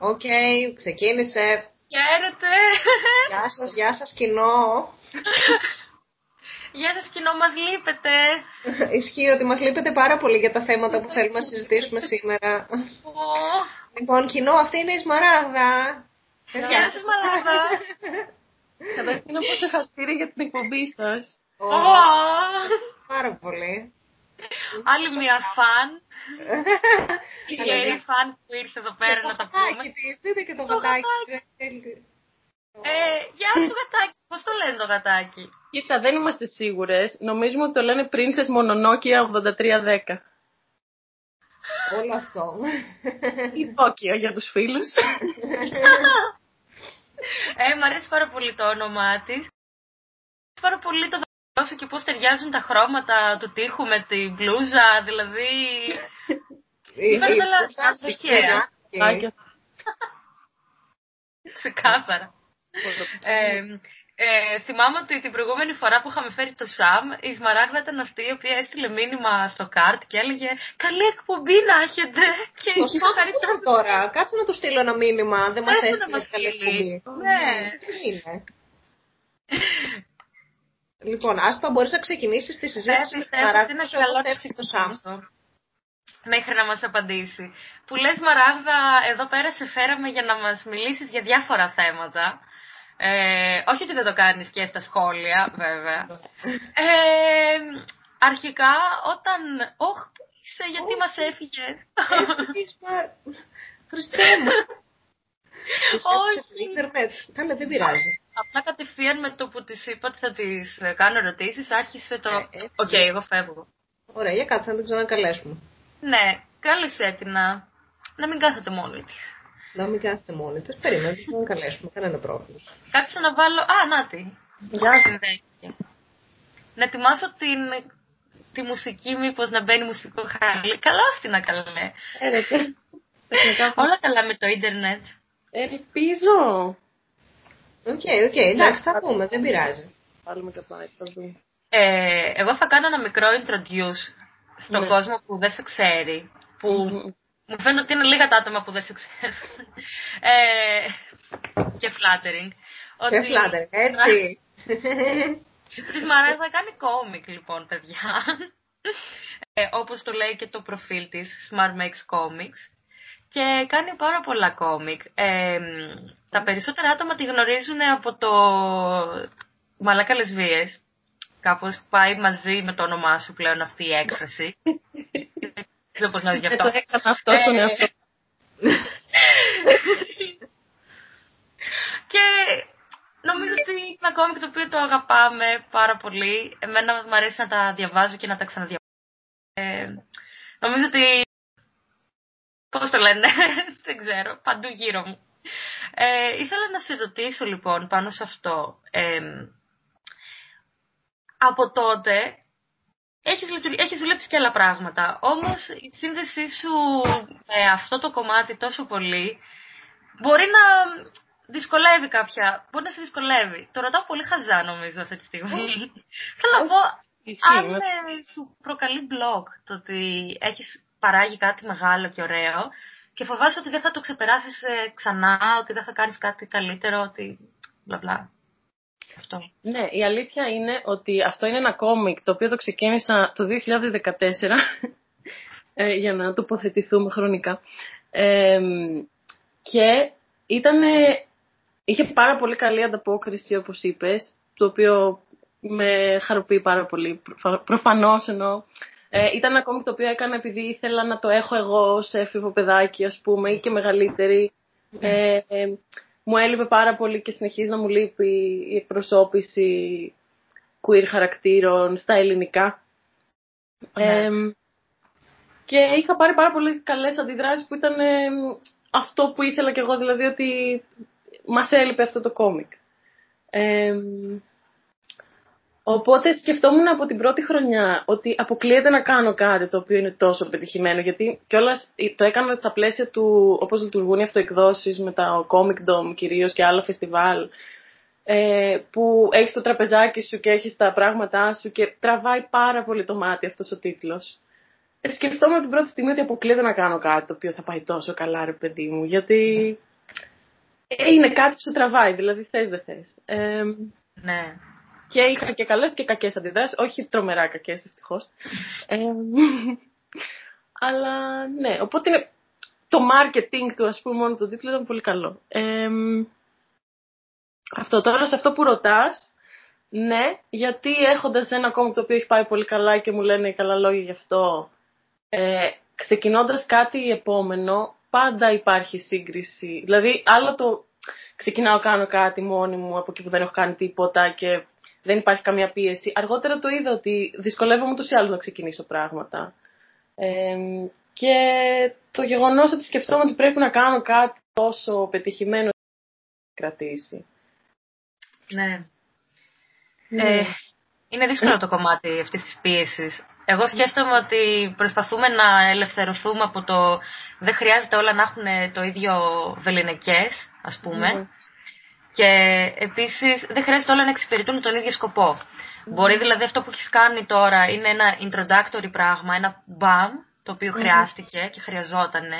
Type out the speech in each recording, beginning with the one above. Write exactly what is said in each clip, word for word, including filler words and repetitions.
Οκ, okay, ξεκίνησε. Χαίρετε. Γεια σας, γεια σας κοινό. Γεια σας κοινό, μας λείπετε. Ισχύει ότι μας λείπετε πάρα πολύ για τα θέματα που θέλουμε να συζητήσουμε σήμερα. Oh. Λοιπόν, κοινό, αυτή είναι η Σμαράδα. Γεια σας Σμαράδα. Καταρχήν να πω συγχαρητήρια για την εκπομπή σας. Oh. Oh. Πάρα πολύ. Άλλη μια φαν. Η Λέλη φαν που ήρθε εδώ πέρα να τα πούμε. Δείτε και το γατάκι. Γεια σου γατάκι. Πώς το λένε το γατάκι? Κοίτα, δεν είμαστε σίγουρες. Νομίζουμε ότι το λένε Princess Μονονόκια ογδόντα τρία δέκα. Όλο αυτό. Υπόκειο για τους φίλους. Μ' αρέσει πάρα πολύ το όνομά της. Πάρα πολύ το όσο και πώς ταιριάζουν τα χρώματα του τοίχου με την μπλούζα, δηλαδή... Είπαν τα λάθη. Ξεκάθαρα. Θυμάμαι ότι την προηγούμενη φορά που είχαμε φέρει το ΣΑΜ, η Σμαράγδα ήταν αυτή η οποία έστειλε μήνυμα στο Καρτ και έλεγε «Καλή εκπομπή να έχετε». Το Καρτ τώρα, κάτσε να του στείλω ένα μήνυμα, δεν μας έστειλε καλή εκπομπή. Ναι. Λοιπόν, Ασπα, μπορείς να ξεκινήσεις τη συζήτηση με την Μαράγδα όσο στέψει το ΣΑΜ. Μέχρι να μας απαντήσει. Που λες Μαράγδα, εδώ πέρα σε φέραμε για να μας μιλήσεις για διάφορα θέματα. Ε, όχι ότι δεν το κάνεις και στα σχόλια, βέβαια. Ε, αρχικά, όταν... Όχ, πού είσαι, γιατί μας έφυγες. Χριστέ μου. Όχι. Καλά, δεν πειράζει. Απλά κατευθείαν με το που της είπα ότι θα της κάνω ερωτήσεις, άρχισε το... Οκ, okay, εγώ φεύγω. Ωραία, για κάτσε να την ξανακαλέσουμε. Ναι, κάλεσέ την να... να μην κάθεται μόνη της. Να μην κάθεται μόνη της. Περίμενε, να την καλέσουμε, κανένα πρόβλημα. Κάτσε να βάλω... Α, να τη. Γεια σας. Να ετοιμάσω την... τη μουσική, μήπως να μπαίνει μουσικό χάλι. Καλά αυτή να καλέ. Όλα καλά με το ίντερνετ. Ελπίζω. Οκ, okay, οκ, okay, εντάξει, θα πούμε, δεν πειράζει. Ε, εγώ θα κάνω ένα μικρό introduce στον ναι. κόσμο που δεν σε ξέρει. Που mm-hmm. μου φαίνεται ότι είναι λίγα τα άτομα που δεν σε ξέρουν. Ε, και flattering. Και ότι... flattering, έτσι. Τη Μαράδα κάνει comic, λοιπόν, παιδιά. Ε, όπως το λέει και το προφίλ της, Smart Makes Comics. Και κάνει πάρα πολλά κόμικ. Ε, τα περισσότερα άτομα τη γνωρίζουν από το Μαλάκα Λεσβίες. Κάπως πάει μαζί με το όνομά σου πλέον αυτή η έκφραση. Δεν πώς να δει γι' αυτό. Δεν έκανα αυτό στον εαυτό. Και νομίζω ότι είναι ένα κόμικ το οποίο το αγαπάμε πάρα πολύ. Εμένα μου αρέσει να τα διαβάζω και να τα ξαναδιαβάζω. Ε, νομίζω ότι... Πώς το λένε, δεν ξέρω, παντού γύρω μου. Ε, ήθελα να σε ρωτήσω λοιπόν πάνω σε αυτό. Ε, από τότε έχεις, έχεις δουλέψει και άλλα πράγματα, όμως η σύνδεσή σου με αυτό το κομμάτι τόσο πολύ μπορεί να δυσκολεύει κάποια, μπορεί να σε δυσκολεύει. Το ρωτάω πολύ χαζά νομίζω αυτή τη στιγμή. Θέλω να πω, αν ε, σου προκαλεί blog το ότι έχεις... παράγει κάτι μεγάλο και ωραίο και φοβάσαι ότι δεν θα το ξεπεράσεις ε, ξανά, ότι δεν θα κάνεις κάτι καλύτερο, ότι μπλα μπλα. Αυτό. Ναι, η αλήθεια είναι ότι αυτό είναι ένα κόμικ το οποίο το ξεκίνησα το δύο χιλιάδες δεκατέσσερα ε, για να τοποθετηθούμε χρονικά ε, και ήταν, είχε πάρα πολύ καλή ανταπόκριση όπως είπες, το οποίο με χαροποιεί πάρα πολύ προ, προφανώς εννοώ. Ε, ήταν ένα κόμικ το οποίο έκανα επειδή ήθελα να το έχω εγώ σε έφηβο παιδάκι, ας πούμε, ή και μεγαλύτερη. Ε, ε, μου έλειπε πάρα πολύ και συνεχίζει να μου λείπει η εκπροσώπηση queer χαρακτήρων στα ελληνικά. Ναι. Ε, και είχα πάρει πάρα πολύ καλές αντιδράσεις που ήταν ε, αυτό που ήθελα κι εγώ, δηλαδή ότι μας έλειπε αυτό το κόμικ. Ε, Οπότε σκεφτόμουν από την πρώτη χρονιά ότι αποκλείεται να κάνω κάτι το οποίο είναι τόσο πετυχημένο, γιατί κιόλας το έκανα στα πλαίσια του όπως λειτουργούν οι αυτοεκδόσεις με τα Comic Dome κυρίως και άλλα φεστιβάλ που έχεις το τραπεζάκι σου και έχεις τα πράγματά σου και τραβάει πάρα πολύ το μάτι αυτός ο τίτλος. Σκεφτόμουν από την πρώτη στιγμή ότι αποκλείεται να κάνω κάτι το οποίο θα πάει τόσο καλά ρε παιδί μου, γιατί είναι κάτι που σε τραβάει, δηλαδή θες δεν θες. Ε, ναι. Και είχα και καλές και κακές αντιδράσεις, όχι τρομερά κακές ευτυχώς. Ε, αλλά ναι, οπότε είναι, το marketing του, ας πούμε, μόνο τον τίτλο ήταν πολύ καλό. Ε, αυτό τώρα, σε αυτό που ρωτάς, ναι, γιατί έχοντας ένα κόμμα το οποίο έχει πάει πολύ καλά και μου λένε καλά λόγια γι' αυτό, ε, ξεκινώντας κάτι επόμενο, πάντα υπάρχει σύγκριση. Δηλαδή, άλλο το ξεκινάω, κάνω κάτι μόνη μου από εκεί που δεν έχω κάνει τίποτα και δεν υπάρχει καμία πίεση. Αργότερα το είδα ότι δυσκολεύομαι ούτως ή άλλως να ξεκινήσω πράγματα. Ε, και το γεγονός ότι σκεφτόμουν ότι πρέπει να κάνω κάτι τόσο πετυχημένο κρατήσει. Ναι. Ε, είναι δύσκολο το κομμάτι αυτής της πίεσης. Εγώ σκέφτομαι ότι προσπαθούμε να ελευθερωθούμε από το... Δεν χρειάζεται όλα να έχουν το ίδιο βεληνικές, ας πούμε. Mm. Και επίσης δεν χρειάζεται όλα να εξυπηρετούν τον ίδιο σκοπό. Mm. Μπορεί δηλαδή αυτό που έχεις κάνει τώρα είναι ένα introductory πράγμα, ένα μπαμ, το οποίο mm. χρειάστηκε και χρειαζότανε.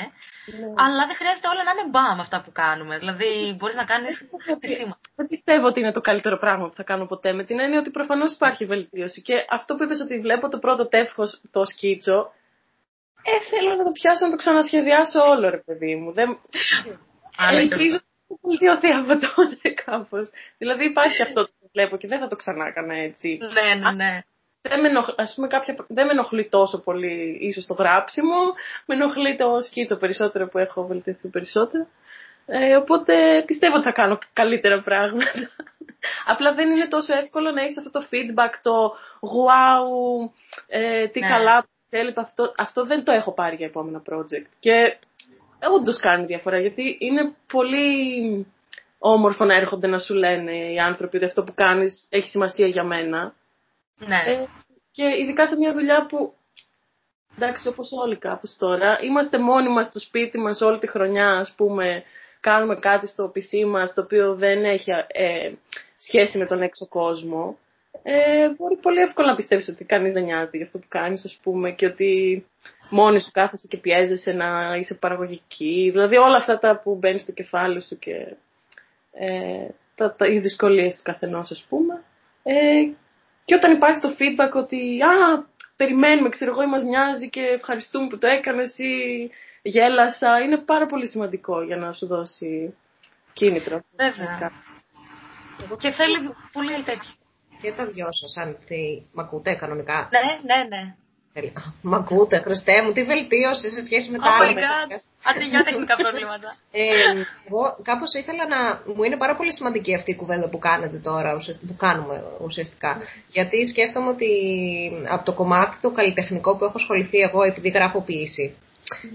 Mm. Αλλά δεν χρειάζεται όλα να είναι μπαμ αυτά που κάνουμε. Δηλαδή μπορείς να κάνεις χτισίματα. Δεν πιστεύω ότι είναι το καλύτερο πράγμα που θα κάνω ποτέ. Με την έννοια ότι προφανώς υπάρχει βελτίωση. Και αυτό που είπες ότι βλέπω το πρώτο τεύχος, το σκίτσο, ε, θέλω να το πιάσω, να το ξανασχεδιάσω όλο, ρε παιδί μου. Δεν... Ελπίζω να το βελτιωθεί από τότε κάπως. Δηλαδή υπάρχει αυτό το βλέπω και δεν θα το ξανά έκανα έτσι. Ναι, ναι. Δεν με, ενοχλεί, ας πούμε, κάποια, δεν με ενοχλεί τόσο πολύ ίσως το γράψιμο, με ενοχλεί το σκίτσο περισσότερο που έχω βελτιωθεί περισσότερο. Ε, οπότε πιστεύω ότι θα κάνω καλύτερα πράγματα. Απλά δεν είναι τόσο εύκολο να έχεις αυτό το feedback, το wow, ε, τι ναι. καλά, έλειπα αυτό. Αυτό δεν το έχω πάρει για επόμενα project. Και όντως κάνει διαφορά, γιατί είναι πολύ όμορφο να έρχονται να σου λένε οι άνθρωποι ότι αυτό που κάνεις έχει σημασία για μένα. Ναι. Ε, και ειδικά σε μια δουλειά που, εντάξει, όπως όλοι κάπως τώρα, είμαστε μόνοι μας στο σπίτι μας όλη τη χρονιά, ας πούμε, κάνουμε κάτι στο πι σι μας το οποίο δεν έχει ε, σχέση με τον έξω κόσμο. Ε, μπορεί πολύ εύκολα να πιστεύεις ότι κανείς δεν νοιάζεται για αυτό που κάνεις, ας πούμε, και ότι μόνοι σου κάθεσαι και πιέζεσαι να είσαι παραγωγική. Δηλαδή όλα αυτά τα που μπαίνεις στο κεφάλι σου και ε, τα, τα, οι δυσκολίες του καθενός, ας πούμε. Ε, Και όταν υπάρχει το feedback ότι «Α, περιμένουμε, ξέρω εγώ, ή μας νοιάζει και ευχαριστούμε που το έκανες» ή «Γέλασα», είναι πάρα πολύ σημαντικό για να σου δώσει κίνητρο. Βέβαια. Και θέλει πολύ τέτοιο. Και τα δυο σας, αν τι... Μ' ακούτε κανονικά? Ναι, ναι, ναι. Μ' ακούτε, Χριστέ μου, τι βελτίωση σε σχέση με τα oh άλλα. Αντί για τεχνικά προβλήματα. ε, εγώ κάπως ήθελα να... Μου είναι πάρα πολύ σημαντική αυτή η κουβέντα που κάνετε τώρα, που κάνουμε ουσιαστικά. Γιατί σκέφτομαι ότι από το κομμάτι το καλλιτεχνικό που έχω ασχοληθεί εγώ, επειδή γράφω ποιήση,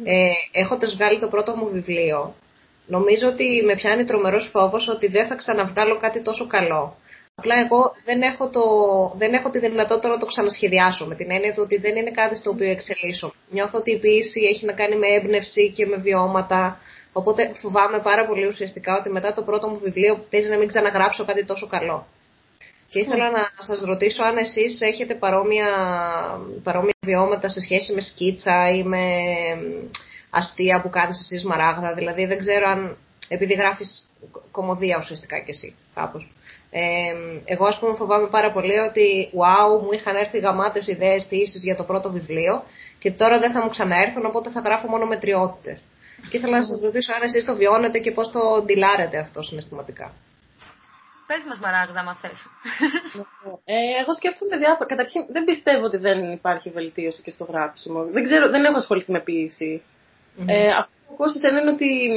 ε, έχοντας βγάλει το πρώτο μου βιβλίο, νομίζω ότι με πιάνει τρομερός φόβος ότι δεν θα ξαναβγάλω κάτι τόσο καλό. Απλά εγώ δεν έχω, το, δεν έχω τη δυνατότητα να το ξανασχεδιάσω, με την έννοια του ότι δεν είναι κάτι στο οποίο εξελίσσω. Νιώθω ότι η ποιήση έχει να κάνει με έμπνευση και με βιώματα, οπότε φοβάμαι πάρα πολύ ουσιαστικά ότι μετά το πρώτο μου βιβλίο παίζει να μην ξαναγράψω κάτι τόσο καλό. Και ήθελα να σας ρωτήσω αν εσείς έχετε παρόμοια, παρόμοια βιώματα σε σχέση με σκίτσα ή με αστεία που κάνεις εσείς, Σμαράγδα. Δηλαδή δεν ξέρω αν, επειδή γράφεις κωμωδία ουσιαστικά κι εσύ κάπως. Ε, εγώ ας πούμε φοβάμαι πάρα πολύ ότι wow, μου είχαν έρθει γαμάτες ιδέες ποιήσεις για το πρώτο βιβλίο και τώρα δεν θα μου ξαναέρθουν, οπότε θα γράφω μόνο μετριότητες. Και ήθελα να σας ρωτήσω αν εσείς το βιώνετε και πώς το ντυλάρετε αυτό συναισθηματικά. Πες μας, Μαράγδα, άμα θες. ε, εγώ σκέφτομαι διάφορα. Καταρχήν δεν πιστεύω ότι δεν υπάρχει βελτίωση και στο γράψιμο. Δεν, ξέρω, δεν έχω ασχοληθεί με ποιήση. Mm-hmm. Ε, αυτό που ακούσεις είναι ότι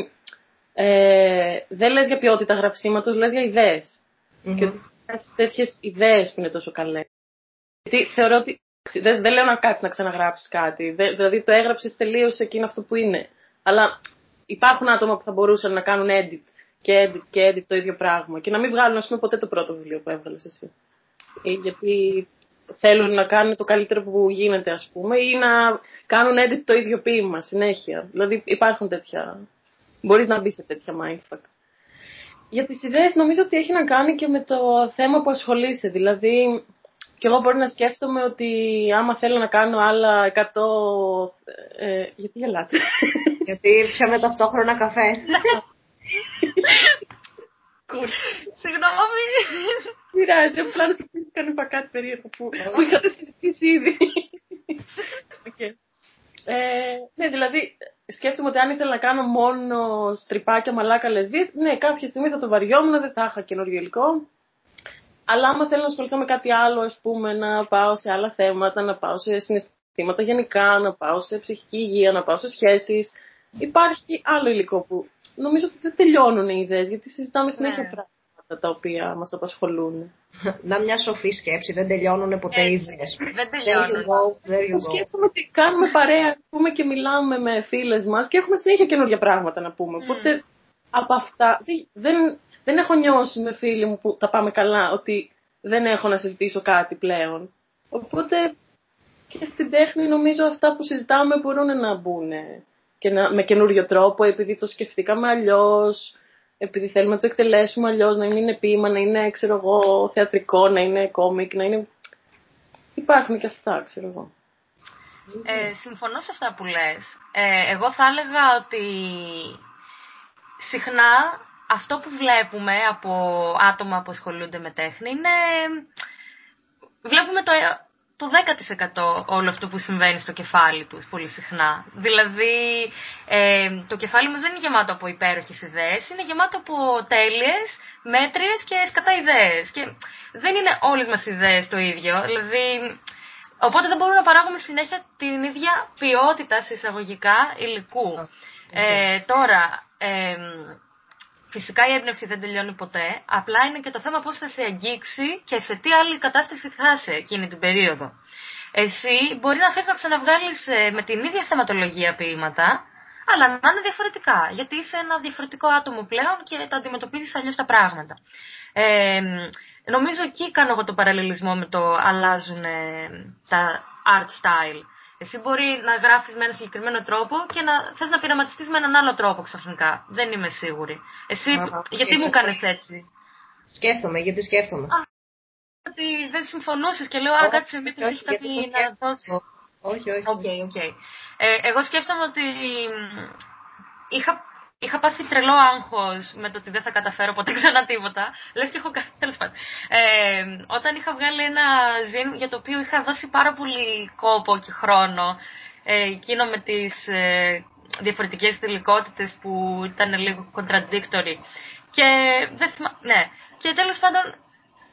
ε, δεν λες για ποιότητα γραψίματος, λες για ιδέες. Mm-hmm. Και ότι κάτσεις τέτοιες ιδέες που είναι τόσο καλές. Γιατί θεωρώ ότι δεν, δεν λέω να κάτσεις να ξαναγράψεις κάτι. Δε, δηλαδή το έγραψες, τελείωσε και είναι αυτό που είναι. Αλλά υπάρχουν άτομα που θα μπορούσαν να κάνουν edit και edit και edit το ίδιο πράγμα. Και να μην βγάλουν, ας πούμε, ποτέ το πρώτο βιβλίο που έβγαλες εσύ. Γιατί θέλουν να κάνουν το καλύτερο που γίνεται, ας πούμε, ή να κάνουν edit το ίδιο ποίημα συνέχεια. Δηλαδή υπάρχουν τέτοια. Μπορείς να μπεις σε τέτοια mindfuck. Για τις ιδέες νομίζω ότι έχει να κάνει και με το θέμα που ασχολείσαι. Δηλαδή, και εγώ μπορεί να σκέφτομαι ότι άμα θέλω να κάνω άλλα εκατό... Ε, γιατί γελάτε? Γιατί πιάμε ταυτόχρονα καφέ. Συγγνώμη. Πειράζει, απλά να συζητήθηκαν είπα κάτι περίεργο που είχατε συζητήσει ήδη. Ναι, δηλαδή σκέφτομαι ότι αν ήθελα να κάνω μόνο στριπάκια Μαλάκα Λεσβίες, ναι, κάποια στιγμή θα το βαριόμουν, δεν θα είχα καινούργιο υλικό. Αλλά άμα θέλω να ασχοληθώ με κάτι άλλο, ας πούμε, να πάω σε άλλα θέματα, να πάω σε συναισθήματα γενικά, να πάω σε ψυχική υγεία, να πάω σε σχέσεις. Υπάρχει άλλο υλικό που νομίζω ότι δεν τελειώνουν οι ιδέες, γιατί συζητάμε συνέχεια ναι. πράγματα τα οποία μας απασχολούν. Να μια σοφή σκέψη, δεν τελειώνουν ποτέ οι ιδέες. Δεν τελειώνουν. Σκέφτομαι ότι κάνουμε παρέα πούμε, και μιλάμε με φίλες μας και έχουμε συνέχεια καινούργια πράγματα να πούμε. Mm. Οπότε από αυτά δεν... Δεν έχω νιώσει με φίλοι μου που τα πάμε καλά ότι δεν έχω να συζητήσω κάτι πλέον. Οπότε και στην τέχνη νομίζω αυτά που συζητάμε μπορούν να μπουν και να, με καινούριο τρόπο επειδή το σκεφτήκαμε αλλιώς, επειδή θέλουμε να το εκτελέσουμε αλλιώς, να είναι ποίημα, να είναι ξέρω εγώ, θεατρικό, να είναι κόμικ, να είναι... Υπάρχουν και αυτά ξέρω εγώ. Ε, συμφωνώ σε αυτά που λες. Ε, εγώ θα έλεγα ότι συχνά... Αυτό που βλέπουμε από άτομα που ασχολούνται με τέχνη είναι... Βλέπουμε το, το δέκα τοις εκατό όλο αυτό που συμβαίνει στο κεφάλι τους πολύ συχνά. Δηλαδή ε, το κεφάλι μας δεν είναι γεμάτο από υπέροχες ιδέες, είναι γεμάτο από τέλειες, μέτριες και σκατά ιδέες. Και δεν είναι όλες μας ιδέες το ίδιο. Δηλαδή, οπότε δεν μπορούμε να παράγουμε συνέχεια την ίδια ποιότητα σε εισαγωγικά υλικού. Ε, τώρα... Ε, Φυσικά η έμπνευση δεν τελειώνει ποτέ, απλά είναι και το θέμα πώς θα σε αγγίξει και σε τι άλλη κατάσταση θα είσαι εκείνη την περίοδο. Εσύ μπορεί να θες να ξαναβγάλεις με την ίδια θεματολογία ποίηματα, αλλά να είναι διαφορετικά, γιατί είσαι ένα διαφορετικό άτομο πλέον και τα αντιμετωπίζεις αλλιώς τα πράγματα. Ε, νομίζω εκεί κάνω εγώ το παραλληλισμό με το αλλάζουν τα art style. Εσύ μπορεί να γράφεις με έναν συγκεκριμένο τρόπο και να θες να πειραματιστείς με έναν άλλο τρόπο ξαφνικά. Δεν είμαι σίγουρη. Εσύ, α, γιατί μου κάνεις έτσι. Σκέφτομαι, γιατί σκέφτομαι. Α, ότι δεν συμφωνούσες και λέω, α, κάτσε, μήπως έχει κάτι να δώσω. Όχι, όχι. Okay, okay. Ε, εγώ σκέφτομαι ότι είχα, είχα πάθει τρελό άγχος με το ότι δεν θα καταφέρω ποτέ ξανά τίποτα. Λες και έχω κάνει, τέλος πάντων. Ε, όταν είχα βγάλει ένα ζήν για το οποίο είχα δώσει πάρα πολύ κόπο και χρόνο, ε, εκείνο με τις ε, διαφορετικές τελικότητες που ήταν λίγο contradictory. Και, δεν θυμα... ναι. και τέλος πάντων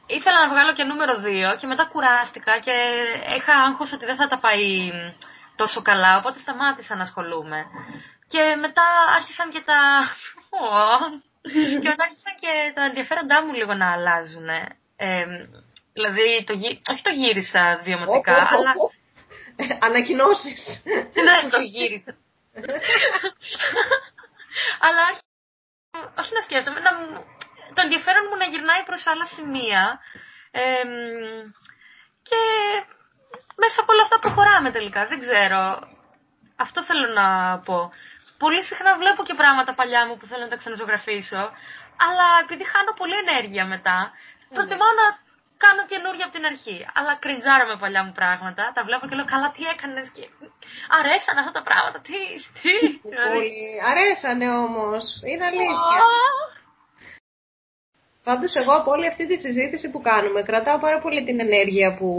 ήθελα να βγάλω και νούμερο δύο και μετά κουράστηκα και είχα άγχος ότι δεν θα τα πάει τόσο καλά, οπότε σταμάτησα να ασχολούμαι. Και μετά άρχισαν και τα... και μετά άρχισαν και τα ενδιαφέροντά μου λίγο να αλλάζουν. Ε, δηλαδή, το γυ... όχι το γύρισα βιωματικά, oh, oh, oh, oh. αλλά... Ανακοινώσεις. Ναι, το γύρισα. αλλά όχι να σκέφτομαι, να... το ενδιαφέρον μου να γυρνάει προς άλλα σημεία. Ε, και μέσα από όλα αυτά προχωράμε τελικά, δεν ξέρω... Αυτό θέλω να πω. Πολύ συχνά βλέπω και πράγματα παλιά μου που θέλω να τα ξαναζωγραφίσω, αλλά επειδή χάνω πολλή ενέργεια μετά, προτιμάω να κάνω καινούργια από την αρχή. Αλλά κριντζάρω με παλιά μου πράγματα, τα βλέπω και λέω καλά τι έκανες και αρέσανε αυτά τα πράγματα, τι, τι. Δηλαδή... Αρέσανε όμως, είναι αλήθεια. Oh. Πάντως εγώ από όλη αυτή τη συζήτηση που κάνουμε κρατάω πάρα πολύ την ενέργεια που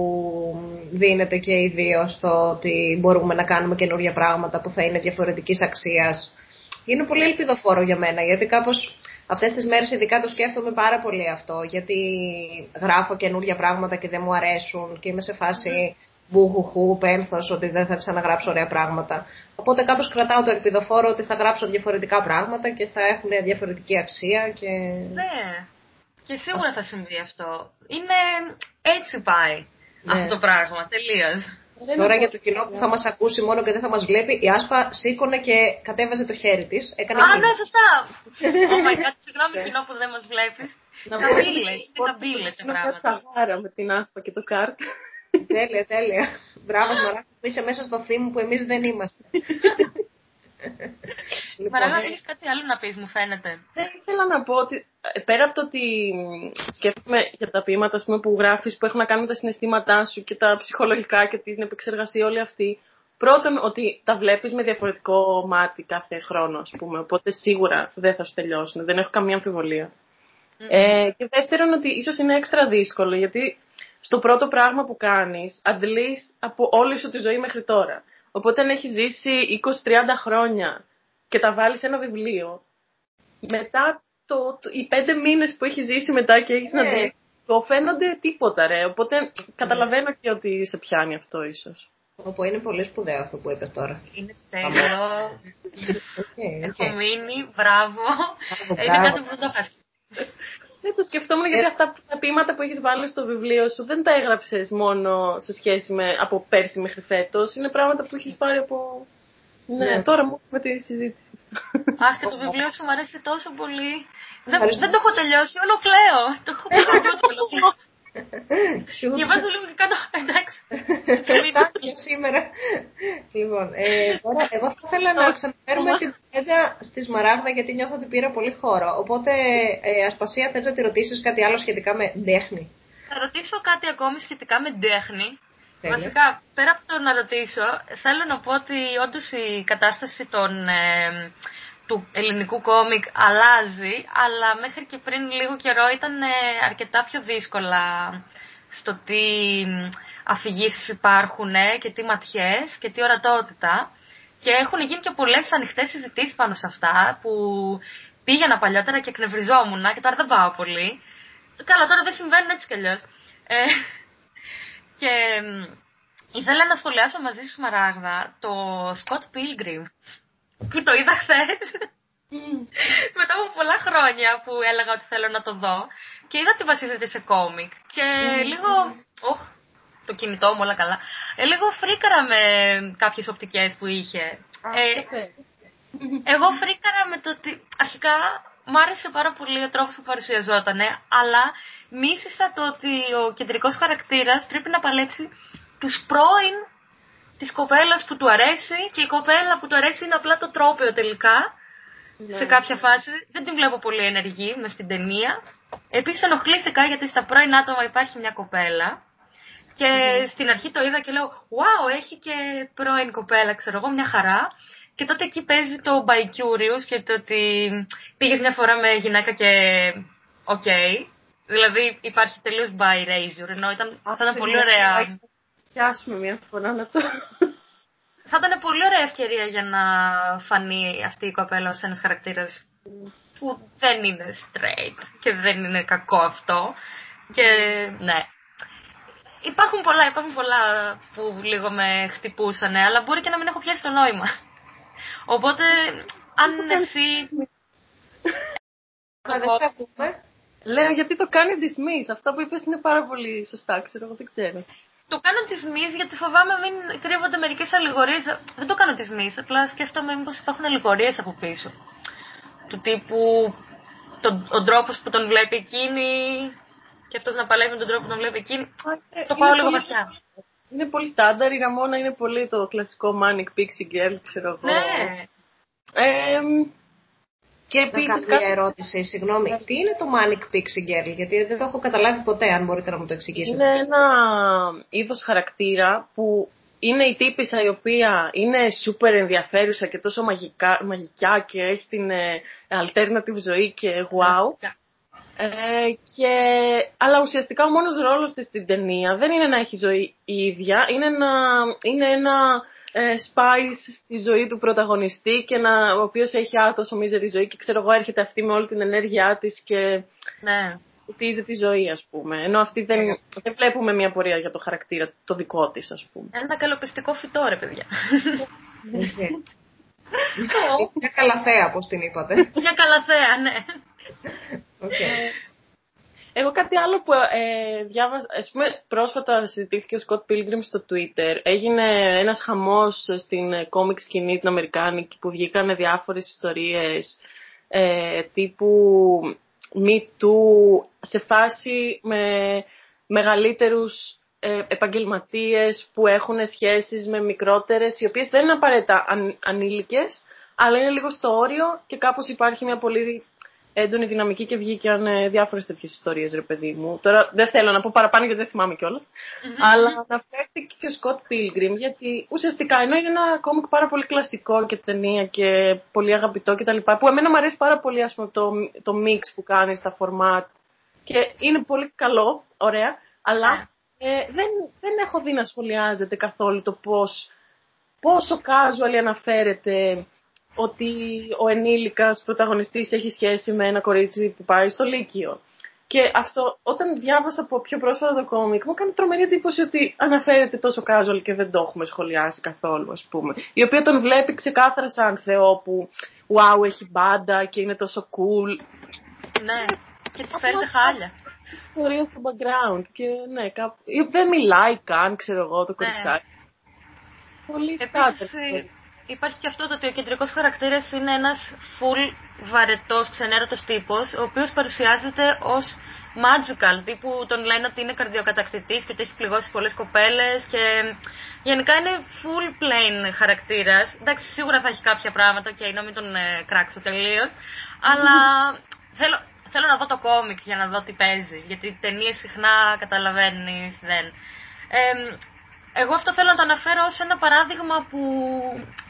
δίνεται και οι δύο στο ότι μπορούμε να κάνουμε καινούργια πράγματα που θα είναι διαφορετικής αξίας. Είναι πολύ ελπιδοφόρο για μένα γιατί κάπως αυτές τις μέρες ειδικά το σκέφτομαι πάρα πολύ αυτό γιατί γράφω καινούργια πράγματα και δεν μου αρέσουν και είμαι σε φάση μπουχουχού, πένθος ότι δεν θα ξαναγράψω ωραία πράγματα. Οπότε κάπως κρατάω το ελπιδοφόρο ότι θα γράψω διαφορετικά πράγματα και θα έχουν διαφορετική αξία και... Ναι. Και σίγουρα θα συμβεί αυτό. Είναι έτσι πάει ναι. αυτό το πράγμα. Τελείως. Τώρα για το κοινό που θα μας ακούσει μόνο και δεν θα μας βλέπει, η Άσπα σήκωνε και κατέβαζε το χέρι της. Έκανε Α, ναι, σωστά. Όχι, κάτι συγγνώμη κοινό που δεν μας βλέπεις. Καμπύλες, είναι καμπύλες τα πράγματα. Θα βάρα με την Άσπα και το Καρτ. Τέλεια, τέλεια. Μπράβο, Μαράκη, που είσαι μέσα στο θύμο που εμείς δεν είμαστε. Λοιπόν, Μαράγα, έχεις κάτι άλλο να πεις, μου φαίνεται. Δεν ήθελα να πω ότι πέρα από το ότι σκέφτομαι για τα ποίηματα πούμε, που γράφεις, που έχουν να κάνουν με τα συναισθήματά σου και τα ψυχολογικά και την επεξεργασία όλη αυτή, πρώτον ότι τα βλέπεις με διαφορετικό μάτι κάθε χρόνο, ας πούμε, οπότε σίγουρα δεν θα σου τελειώσουν, δεν έχω καμία αμφιβολία. Mm-hmm. Ε, και δεύτερον ότι ίσως είναι έξτρα δύσκολο, γιατί στο πρώτο πράγμα που κάνεις αντλείς από όλη σου τη ζωή μέχρι τώρα. Οπότε αν έχεις ζήσει είκοσι τριάντα χρόνια και τα βάλεις σε ένα βιβλίο, μετά το, το, οι πέντε μήνες που έχεις ζήσει μετά και έχεις yeah. να δει, το φαίνονται τίποτα ρε. Οπότε καταλαβαίνω και ότι σε πιάνει αυτό ίσως. Όπου είναι πολύ σπουδαίο αυτό που είπες τώρα. Είναι τέλειο. Okay, okay. Έχω μείνει, μπράβο. Είναι κάτι που δεν το χάσει. Δεν το σκεφτόμουν, γιατί αυτά τα ποίηματα που έχεις βάλει στο βιβλίο σου δεν τα έγραψες μόνο σε σχέση με από πέρσι μέχρι φέτος. Είναι πράγματα που έχεις πάρει από... Ναι, τώρα μου έχουμε τη συζήτηση. Αχ, και το βιβλίο σου μου αρέσει τόσο πολύ. Δεν το έχω τελειώσει, όλο κλαίω. Το έχω κλαίω. Διαβάζω λίγο και κάνω, εντάξει. Φτάνει σήμερα. Λοιπόν, τώρα εγώ θα ήθελα να ξαναφέρουμε την κουβέντα στη Σμαράγδα, γιατί νιώθω ότι πήρα πολύ χώρο. Οπότε, Ασπασία, θες να τη ρωτήσεις κάτι άλλο σχετικά με τέχνη? Θα ρωτήσω κάτι ακόμη σχετικά με τέχνη. Βασικά, πέρα από το να ρωτήσω, θέλω να πω ότι όντως η κατάσταση των... του ελληνικού κόμικ αλλάζει, αλλά μέχρι και πριν λίγο καιρό ήταν αρκετά πιο δύσκολα στο τι αφηγήσεις υπάρχουν και τι ματιές και τι ορατότητα, και έχουν γίνει και πολλές ανοιχτές συζητήσεις πάνω σε αυτά που πήγαινα παλιότερα και εκνευριζόμουν και τώρα δεν πάω πολύ. Καλά, τώρα δεν συμβαίνουν έτσι κι αλλιώς. Ε, και ήθελα να σχολιάσω μαζί σου, Σμαράγδα, το Scott Pilgrim, που το είδα χθες, mm. μετά από πολλά χρόνια που έλεγα ότι θέλω να το δω, και είδα ότι βασίζεται σε κόμικ και mm. λίγο, οχ, το κινητό μου όλα καλά, ε, λίγο φρίκαρα με κάποιες οπτικές που είχε. Ah, ε, okay. Εγώ φρίκαρα με το ότι αρχικά μου άρεσε πάρα πολύ ο τρόπος που παρουσιαζότανε, αλλά μίσησα το ότι ο κεντρικός χαρακτήρας πρέπει να παλέψει τους πρώην της κοπέλας που του αρέσει, και η κοπέλα που του αρέσει είναι απλά το τρόπαιο τελικά, ναι, σε κάποια φάση. Δεν την βλέπω πολύ ενεργή μες στην ταινία. Επίσης ενοχλήθηκα γιατί στα πρώην άτομα υπάρχει μια κοπέλα και mm. στην αρχή το είδα και λέω wow, έχει και πρώην κοπέλα, ξέρω εγώ, μια χαρά. Και τότε εκεί παίζει το by curious και το ότι πήγες μια φορά με γυναίκα και οκ. Okay. Δηλαδή υπάρχει τελείως by razor, ενώ ήταν, θα ήταν πολύ ωραία. Μια φορά να το... Θα ήταν πολύ ωραία ευκαιρία για να φανεί αυτή η κοπέλα ως ένας χαρακτήρας mm. που δεν είναι straight και δεν είναι κακό αυτό. Και ναι, υπάρχουν πολλά, υπάρχουν πολλά που λίγο με χτυπούσανε, αλλά μπορεί και να μην έχω πιάσει το νόημα. Οπότε αν εσύ... Λέω, γιατί το κάνει dismiss. Αυτά που είπες είναι πάρα πολύ σωστά, ξέρω, εγώ δεν ξέρω. Το κάνω τη μυς, γιατί φοβάμαι μην κρύβονται μερικές αλληγορίες. Δεν το κάνω τη μυς, απλά σκέφτομαι μήπως υπάρχουν αλληγορίες από πίσω. Του τύπου τον, ο τρόπος που τον βλέπει εκείνη και αυτός να παλεύει με τον τρόπο που τον βλέπει εκείνη. Ε, το πάω λίγο βαθιά. Είναι πολύ στάνταρ, η Ραμόνα είναι πολύ το κλασικό manic pixie girl, ξέρω εγώ. Ναι. Ε, και επίσης... Μια ερώτηση, συγγνώμη. Τι είναι το manic pixie girl, γιατί δεν το έχω καταλάβει ποτέ, αν μπορείτε να μου το εξηγήσετε. Είναι ένα είδος χαρακτήρα που είναι η τύπισσα η οποία είναι super ενδιαφέρουσα και τόσο μαγικά, μαγικιά και έχει την ε, alternative ζωή και wow. Ε, και... Αλλά ουσιαστικά ο μόνος ρόλος της στην ταινία δεν είναι να έχει ζωή η ίδια, είναι, να... είναι ένα... σπάει στη ζωή του πρωταγωνιστή, και να, ο οποίος έχει άτοσο μίζερη ζωή και ξέρω εγώ έρχεται αυτή με όλη την ενέργειά της και ναι, κουτίζει τη ζωή, ας πούμε. Ενώ αυτή δεν, δεν βλέπουμε μια πορεία για το χαρακτήρα το δικό της, ας πούμε. Ένα καλοπιστικό φυτό, ρε παιδιά. Μια καλαθέα, πώς την είπατε. Μια καλαθέα, ναι. Okay. Εγώ κάτι άλλο που ε, διάβασα, ας πούμε, πρόσφατα συζητήθηκε ο Scott Pilgrim στο Twitter. Έγινε ένας χαμός στην κόμικ σκηνή την αμερικάνικη που βγήκανε διάφορες ιστορίες ε, τύπου Me Too σε φάση με μεγαλύτερους ε, επαγγελματίες που έχουν σχέσεις με μικρότερες, οι οποίες δεν είναι απαραίτητα αν, ανήλικες, αλλά είναι λίγο στο όριο και κάπως υπάρχει μια πολύ έντονη δυναμική και βγήκαν διάφορες τέτοιες ιστορίες, ρε παιδί μου. Τώρα δεν θέλω να πω παραπάνω γιατί δεν θυμάμαι κιόλας. Mm-hmm. Αλλά αναφέρθηκε και ο Scott Pilgrim, γιατί ουσιαστικά ενώ είναι ένα κόμικ πάρα πολύ κλασικό και ταινία και πολύ αγαπητό κτλ. Που εμένα μου αρέσει πάρα πολύ, ας πούμε, το, το mix που κάνει στα format. Και είναι πολύ καλό, ωραία, αλλά ε, δεν, δεν έχω δει να σχολιάζεται καθόλου το πώς, πόσο casual αναφέρεται ότι ο ενήλικας πρωταγωνιστής έχει σχέση με ένα κορίτσι που πάει στο Λύκειο. Και αυτό, όταν διάβασα από πιο πρόσφατα το κόμικ, μου έκανε τρομερή εντύπωση ότι αναφέρεται τόσο casual και δεν το έχουμε σχολιάσει καθόλου, ας πούμε. Η οποία τον βλέπει ξεκάθαρα σαν θεό που, wow, έχει μπάντα και είναι τόσο cool. Ναι. Και τη φέρνει χάλια. Ιστορία στο background. Και ναι, κάπου... Δεν μιλάει καν, ξέρω εγώ, το κοριτσάκι. Ναι. Πολύ στάτερ. Υπάρχει και αυτό το ότι ο κεντρικός χαρακτήρας είναι ένας full βαρετός, ξενέρωτος τύπος, ο οποίος παρουσιάζεται ως magical, τύπου τον λένε ότι είναι καρδιοκατακτητής και ότι έχει πληγώσει πολλές κοπέλες και γενικά είναι full plain χαρακτήρας. Εντάξει, σίγουρα θα έχει κάποια πράγματα και okay, να μην τον ε, κράξω τελείως, αλλά θέλω... Θέλω να δω το κόμικ για να δω τι παίζει, γιατί ταινίες συχνά καταλαβαίνεις, δεν. Ε, εγώ αυτό θέλω να το αναφέρω ως ένα παράδειγμα που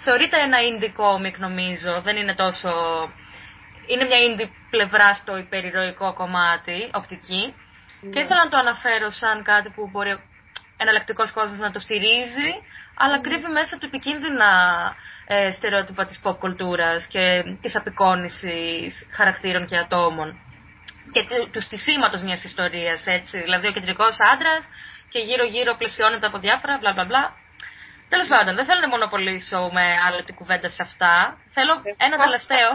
θεωρείται ένα indie κόμικ, νομίζω. Δεν είναι τόσο... Είναι μια indie πλευρά στο υπερηρωικό κομμάτι, οπτική. Yeah. Και ήθελα να το αναφέρω σαν κάτι που μπορεί εναλλακτικός κόσμος να το στηρίζει, αλλά mm. κρύβει μέσα του επικίνδυνα ε, στερεότυπα της pop κουλτούρας και της απεικόνησης χαρακτήρων και ατόμων. Και του στισίματος μιας ιστορίας, έτσι. Δηλαδή, ο κεντρικός άντρας και γύρω-γύρω πλαισιώνεται από διάφορα, μπλα μπλα μπλα. Τέλος πάντων, δεν θέλω να μονοπολίσω με άλλο την κουβέντα σε αυτά. Θέλω ένα τελευταίο.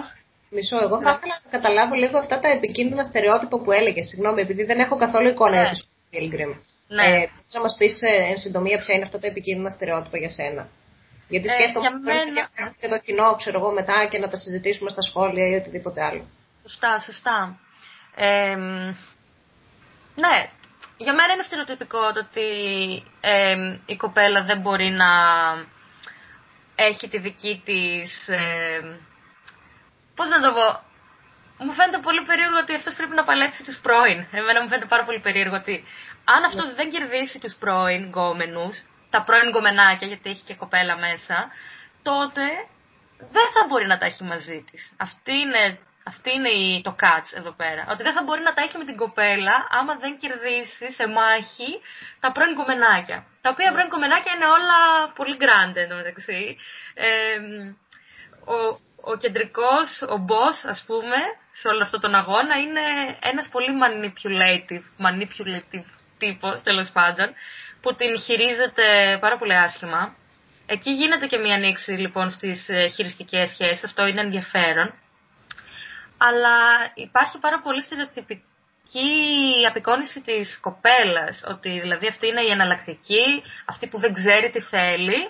Μισό, εγώ θα ήθελα να καταλάβω λίγο αυτά τα επικίνδυνα στερεότυπα που έλεγε. Συγγνώμη, επειδή δεν έχω καθόλου εικόνα για τους Pilgrim. Ναι. Ε, θα μας πεις ε, εν συντομία ποια είναι αυτά τα επικίνδυνα στερεότυπα για σένα. Γιατί ε, σκέφτομαι ότι θα μένα... και το κοινό, ξέρω εγώ, μετά και να τα συζητήσουμε στα σχόλια ή οτιδήποτε άλλο. Σωστά, σωστά. Ε, ναι, για μένα είναι στερεοτυπικό το ότι ε, η κοπέλα δεν μπορεί να έχει τη δική της... Ε, πώς να το πω... Μου φαίνεται πολύ περίεργο ότι αυτός πρέπει να παλέψει τους πρώην. Εμένα μου φαίνεται πάρα πολύ περίεργο ότι αν αυτός δεν κερδίσει τους πρώην γκόμενους, τα πρώην γκομενάκια, γιατί έχει και κοπέλα μέσα, τότε δεν θα μπορεί να τα έχει μαζί της. Αυτή είναι, αυτή είναι η, το catch εδώ πέρα. Ότι δεν θα μπορεί να τα έχει με την κοπέλα άμα δεν κερδίσει σε μάχη τα πρώην γκομενάκια. Τα οποία πρώην γκομενάκια είναι όλα πολύ grande εντωμεταξύ. Ε, ο... Ο κεντρικός, ο boss, ας πούμε, σε όλο αυτόν τον αγώνα είναι ένας πολύ manipulative, manipulative τύπος, τέλος πάντων, που την χειρίζεται πάρα πολύ άσχημα. Εκεί γίνεται και μία ανοίξη, λοιπόν, στις χειριστικές σχέσεις. Αυτό είναι ενδιαφέρον. Αλλά υπάρχει πάρα πολύ στερεοτυπική απεικόνηση της κοπέλας, ότι δηλαδή αυτή είναι η εναλλακτική, αυτή που δεν ξέρει τι θέλει.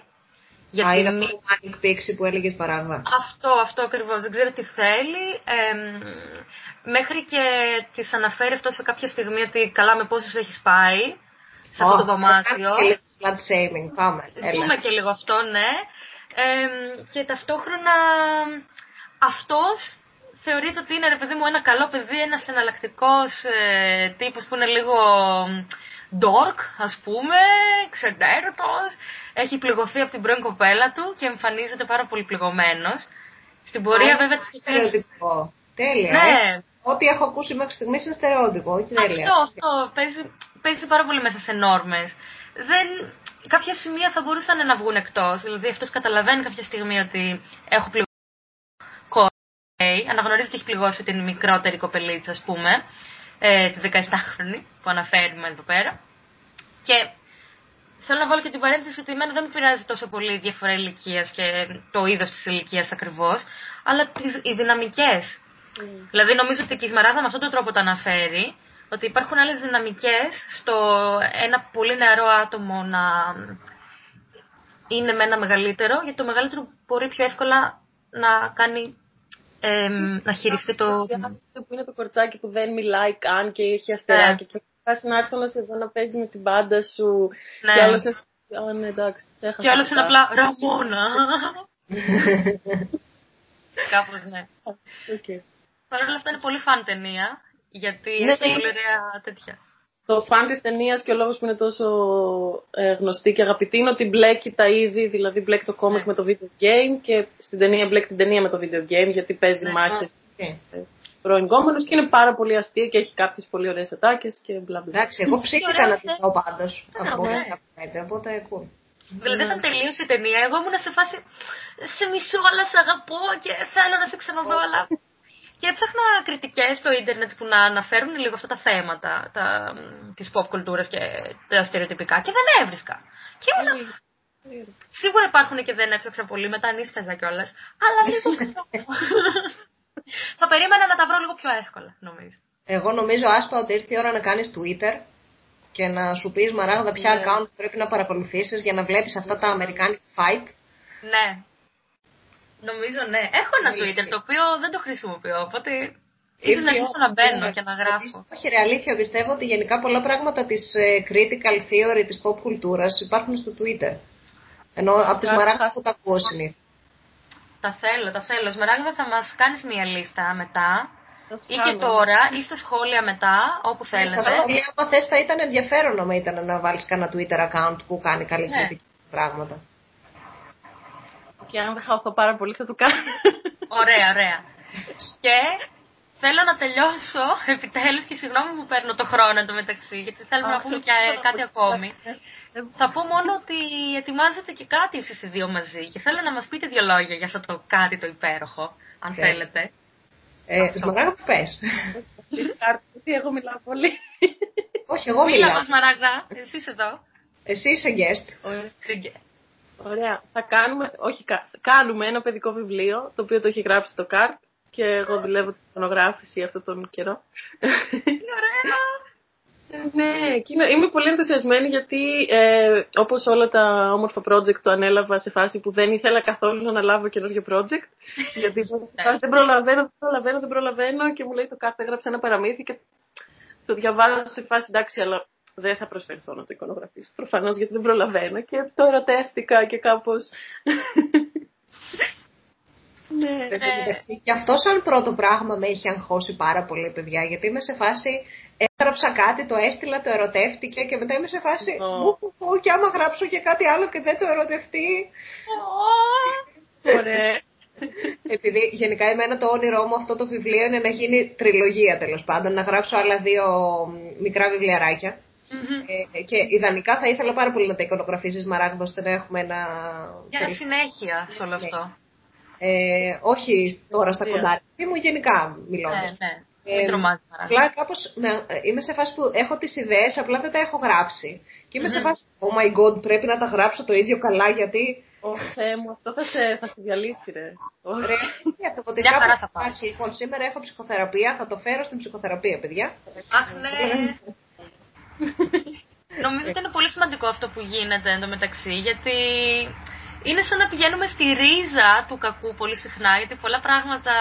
Για Α, είναι μη... αυτό το manic pixie που έλεγες παράδειγμα. Αυτό, αυτό ακριβώς. Δεν ξέρει τι θέλει. Ε, μέχρι και της αναφέρει αυτό σε κάποια στιγμή ότι καλά με πόσους έχεις πάει σε oh, αυτό το δωμάτιο. Και λίγο blood shaming. Πάμε. Ζούμε και λίγο αυτό, ναι. Ε, και ταυτόχρονα αυτός θεωρείται ότι είναι, ρε παιδί μου, ένα καλό παιδί, ένας εναλλακτικός ε, τύπος που είναι λίγο... Ντόρκ, ας πούμε, ξεντέρωτος, έχει πληγωθεί από την πρώην κοπέλα του και εμφανίζεται πάρα πολύ πληγωμένος. Στην πορεία, Ά, βέβαια... Είναι στερεότυπο. Τέλεια. Ναι. Ό,τι έχω ακούσει μέχρι στιγμής είναι στερεότυπο. Αυτό, αυτό. Παίζει, παίζει πάρα πολύ μέσα σε νόρμες. Δεν... Κάποια σημεία θα μπορούσαν να βγουν εκτός. Δηλαδή, αυτός καταλαβαίνει κάποια στιγμή ότι έχω πληγωθεί. Αναγνωρίζει ότι έχει πληγώσει την μικρότερη κοπελίτσα, ας πούμε. Ε, τη δεκαεπτάχρονη που αναφέρουμε εδώ πέρα. Και θέλω να βάλω και την παρένθεση ότι εμένα δεν με πειράζει τόσο πολύ η διαφορά ηλικίας και το είδος της ηλικίας ακριβώς, αλλά τις, οι δυναμικές. Mm. Δηλαδή νομίζω ότι και η Σμαράδα με αυτόν τον τρόπο το αναφέρει, ότι υπάρχουν άλλες δυναμικές στο ένα πολύ νεαρό άτομο να είναι με ένα μεγαλύτερο, γιατί το μεγαλύτερο μπορεί πιο εύκολα να κάνει... Ε, να χειριστεί το... Αυτό που είναι το κορτσάκι που δεν μιλάει καν και έχει αστεράκι. Και πας να έρθω όλος εδώ να παίζει με την μπάντα σου. Ναι. Και όλος είναι oh, απλά Ραμόνα. Κάπως ναι. Okay. Παρ' όλα αυτά είναι πολύ φαν ταινία, γιατί ναι, έχει πολύ ωραία τέτοια. Το φαν της ταινίας και ο λόγος που είναι τόσο ε, γνωστή και αγαπητή είναι ότι μπλέκει τα είδη, δηλαδή μπλέκει το κόμικ ναι. με το video game και στην ταινία μπλέκει την ταινία με το video game, γιατί παίζει ναι, μάχες okay. προηγούμενος και είναι πάρα πολύ αστεία και έχει κάποιες πολύ ωραίες ατάκες και μπλα μπλα. Εντάξει, εγώ ψήφικα να την δω πάντως από όλα τα πέντε, οπότε cool. Δηλαδή όταν τελείωσε η ταινία, εγώ ήμουν σε φάση σε μισό, αλλά σε αγαπώ και θέλω να σε ξαναδώ, αλλά... Και έψαχνα κριτικές στο ίντερνετ που να αναφέρουν λίγο αυτά τα θέματα τα... της pop κουλτούρας και τα στερεοτυπικά και δεν έβρισκα. Και ήμουν... Σίγουρα υπάρχουν και δεν έψαξα πολύ, μετά ανίσχαζα κιόλας, αλλά δεν το ξέρω. Θα περίμενα να τα βρω λίγο πιο εύκολα, νομίζω. Εγώ νομίζω, Άσπα, ότι ήρθε η ώρα να κάνεις Twitter και να σου πεις, Μαράγδα, ποια yeah. account πρέπει να παρακολουθήσεις για να βλέπεις αυτά τα American fight. Ναι. Νομίζω, ναι. Έχω ένα Twitter, αλήθεια. Το οποίο δεν το χρησιμοποιώ, οπότε ίσως να αρχίσω να μπαίνω αλήθεια. Και να γράφω. Όχι, ρε, αλήθεια, πιστεύω ότι γενικά πολλά πράγματα της uh, critical theory, της pop κουλτούρας υπάρχουν στο Twitter. Ενώ από τις Μαράγδα έχω τα ακούω συνήθως. Τα θέλω, τα θέλω. Σμαράγδα, θα μας κάνεις μια λίστα μετά ή και τώρα ή στα σχόλια μετά, όπου θέλετε. Στα σχόλια, άμα θες, θα ήταν ενδιαφέρον άμα ήταν να βάλεις κανένα Twitter account που κάνει καλή ναι. κριτική πράγματα. Και αν δεν χαωθώ πάρα πολύ, θα το κάνω. Ωραία, ωραία. Και θέλω να τελειώσω, επιτέλους, και συγγνώμη που παίρνω το χρόνο εντωμεταξύ, γιατί θέλουμε να πούμε και κάτι ακόμη. Θα πω μόνο ότι ετοιμάζετε και κάτι εσείς οι δύο μαζί και θέλω να μας πείτε δύο λόγια για αυτό το κάτι το υπέροχο, αν okay. θέλετε. Ε, Μαράγδα, που πες. Εγώ μιλάω πολύ. Όχι, εγώ μιλάω. Μίλα μας, Μαράγδα, εσύ είσαι εδώ. Εσύ είσαι guest. Ωραία. Ωραία. Θα κάνουμε, όχι, κάνουμε ένα παιδικό βιβλίο, το οποίο το έχει γράψει το Καρτ και εγώ δουλεύω την φωνογράφηση αυτόν τον καιρό. Ωραία. Ναι, και είμαι πολύ ενθουσιασμένη γιατί ε, όπως όλα τα όμορφα project το ανέλαβα σε φάση που δεν ήθελα καθόλου να αναλάβω καινούργιο project. Γιατί δεν προλαβαίνω, δεν προλαβαίνω, δεν προλαβαίνω και μου λέει το κάθε έγραψε ένα παραμύθι και το διαβάζω σε φάση εντάξει, αλλά δεν θα προσφερθώ να το εικονογραφήσω. Προφανώς γιατί δεν προλαβαίνω και το ερωτεύτηκα και κάπως... Ναι. Και αυτό σαν πρώτο πράγμα με έχει αγχώσει πάρα πολύ, παιδιά, γιατί είμαι σε φάση έγραψα κάτι, το έστειλα, το ερωτεύτηκε και μετά είμαι σε φάση μου, και άμα γράψω και κάτι άλλο και δεν το ερωτευτεί. Ωραία. Επειδή γενικά εμένα το όνειρό μου αυτό το βιβλίο είναι να γίνει τριλογία, τέλος πάντων, να γράψω άλλα δύο μικρά βιβλιαράκια. Mm-hmm. Ε, και ιδανικά θα ήθελα πάρα πολύ να τα εικονογραφήσεις, Μαράγδα, ώστε να έχουμε ένα... Για συνέχεια σε όλο αυτό. Ε, όχι τώρα στα κοντάρια μου, γενικά μιλώντας. Ναι, ναι. Ε, Μην τρομάζεις, απλά κάπως, ναι, είμαι σε φάση που έχω τις ιδέες, απλά δεν τα έχω γράψει. Και είμαι mm-hmm. σε φάση, oh my god, πρέπει να τα γράψω το ίδιο καλά, γιατί... Ω Θεέ μου, αυτό θα σε, θα σε διαλύσει, ρε. Ρε, αυτοποτικά θα πάει. Λοιπόν, σήμερα έχω ψυχοθεραπεία, θα το φέρω στην ψυχοθεραπεία, παιδιά. Αχ, ναι. Νομίζω ότι είναι πολύ σημαντικό αυτό που γίνεται εντωμεταξύ, γιατί... Είναι σαν να πηγαίνουμε στη ρίζα του κακού πολύ συχνά, γιατί πολλά πράγματα,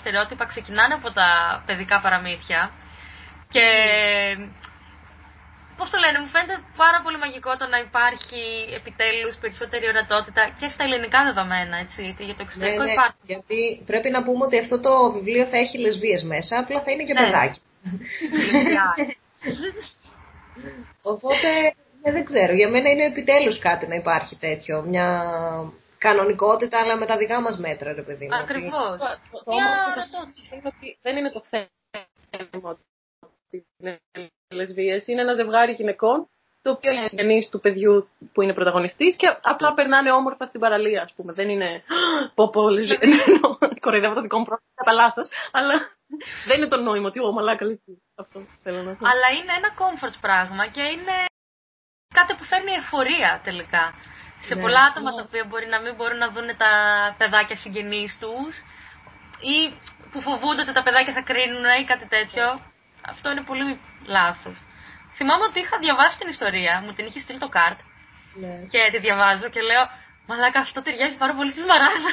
στερεότυπα ξεκινάνε από τα παιδικά παραμύθια και mm. πώς το λένε, μου φαίνεται πάρα πολύ μαγικό το να υπάρχει επιτέλους περισσότερη ορατότητα και στα ελληνικά δεδομένα, έτσι, για το εξωτερικό ναι, ναι, υπάρχει. Γιατί πρέπει να πούμε ότι αυτό το βιβλίο θα έχει λεσβίες μέσα, απλά θα είναι και ναι. παιδάκι. Οπότε... Ε, δεν ξέρω, για μένα είναι επιτέλους κάτι να υπάρχει τέτοιο, μια κανονικότητα, αλλά με τα δικά μας μέτρα, ρε παιδί μου. Ακριβώς. Δεν είναι το θέμα ότι είναι λεσβίες, είναι ένα ζευγάρι γυναικών, το οποίο είναι συγγενείς του παιδιού που είναι πρωταγωνιστής και απλά περνάνε όμορφα στην παραλία, ας πούμε. Δεν είναι πω πω λεσβίες, κοροϊδεύω το δικό μου πρόβλημα, κατά λάθος, αλλά... Δεν είναι το νόημα ότι ο μαλάκα λεσβίες, αυτό θέλω να πω. Αλλά είναι ένα comfort πράγμα και είναι... Κάτι που φέρνει εφορία τελικά. Ναι, σε πολλά άτομα ναι. τα οποία μπορεί να μην μπορούν να δουν τα παιδάκια συγγενείς τους ή που φοβούνται ότι τα παιδάκια θα κρίνουν ή κάτι τέτοιο. Ναι. Αυτό είναι πολύ λάθος. Θυμάμαι ότι είχα διαβάσει την ιστορία, μου την είχε στείλει το Καρτ ναι. και τη διαβάζω και λέω «Μαλάκα, αυτό ταιριάζει πάρα πολύ στη Σμαράδα».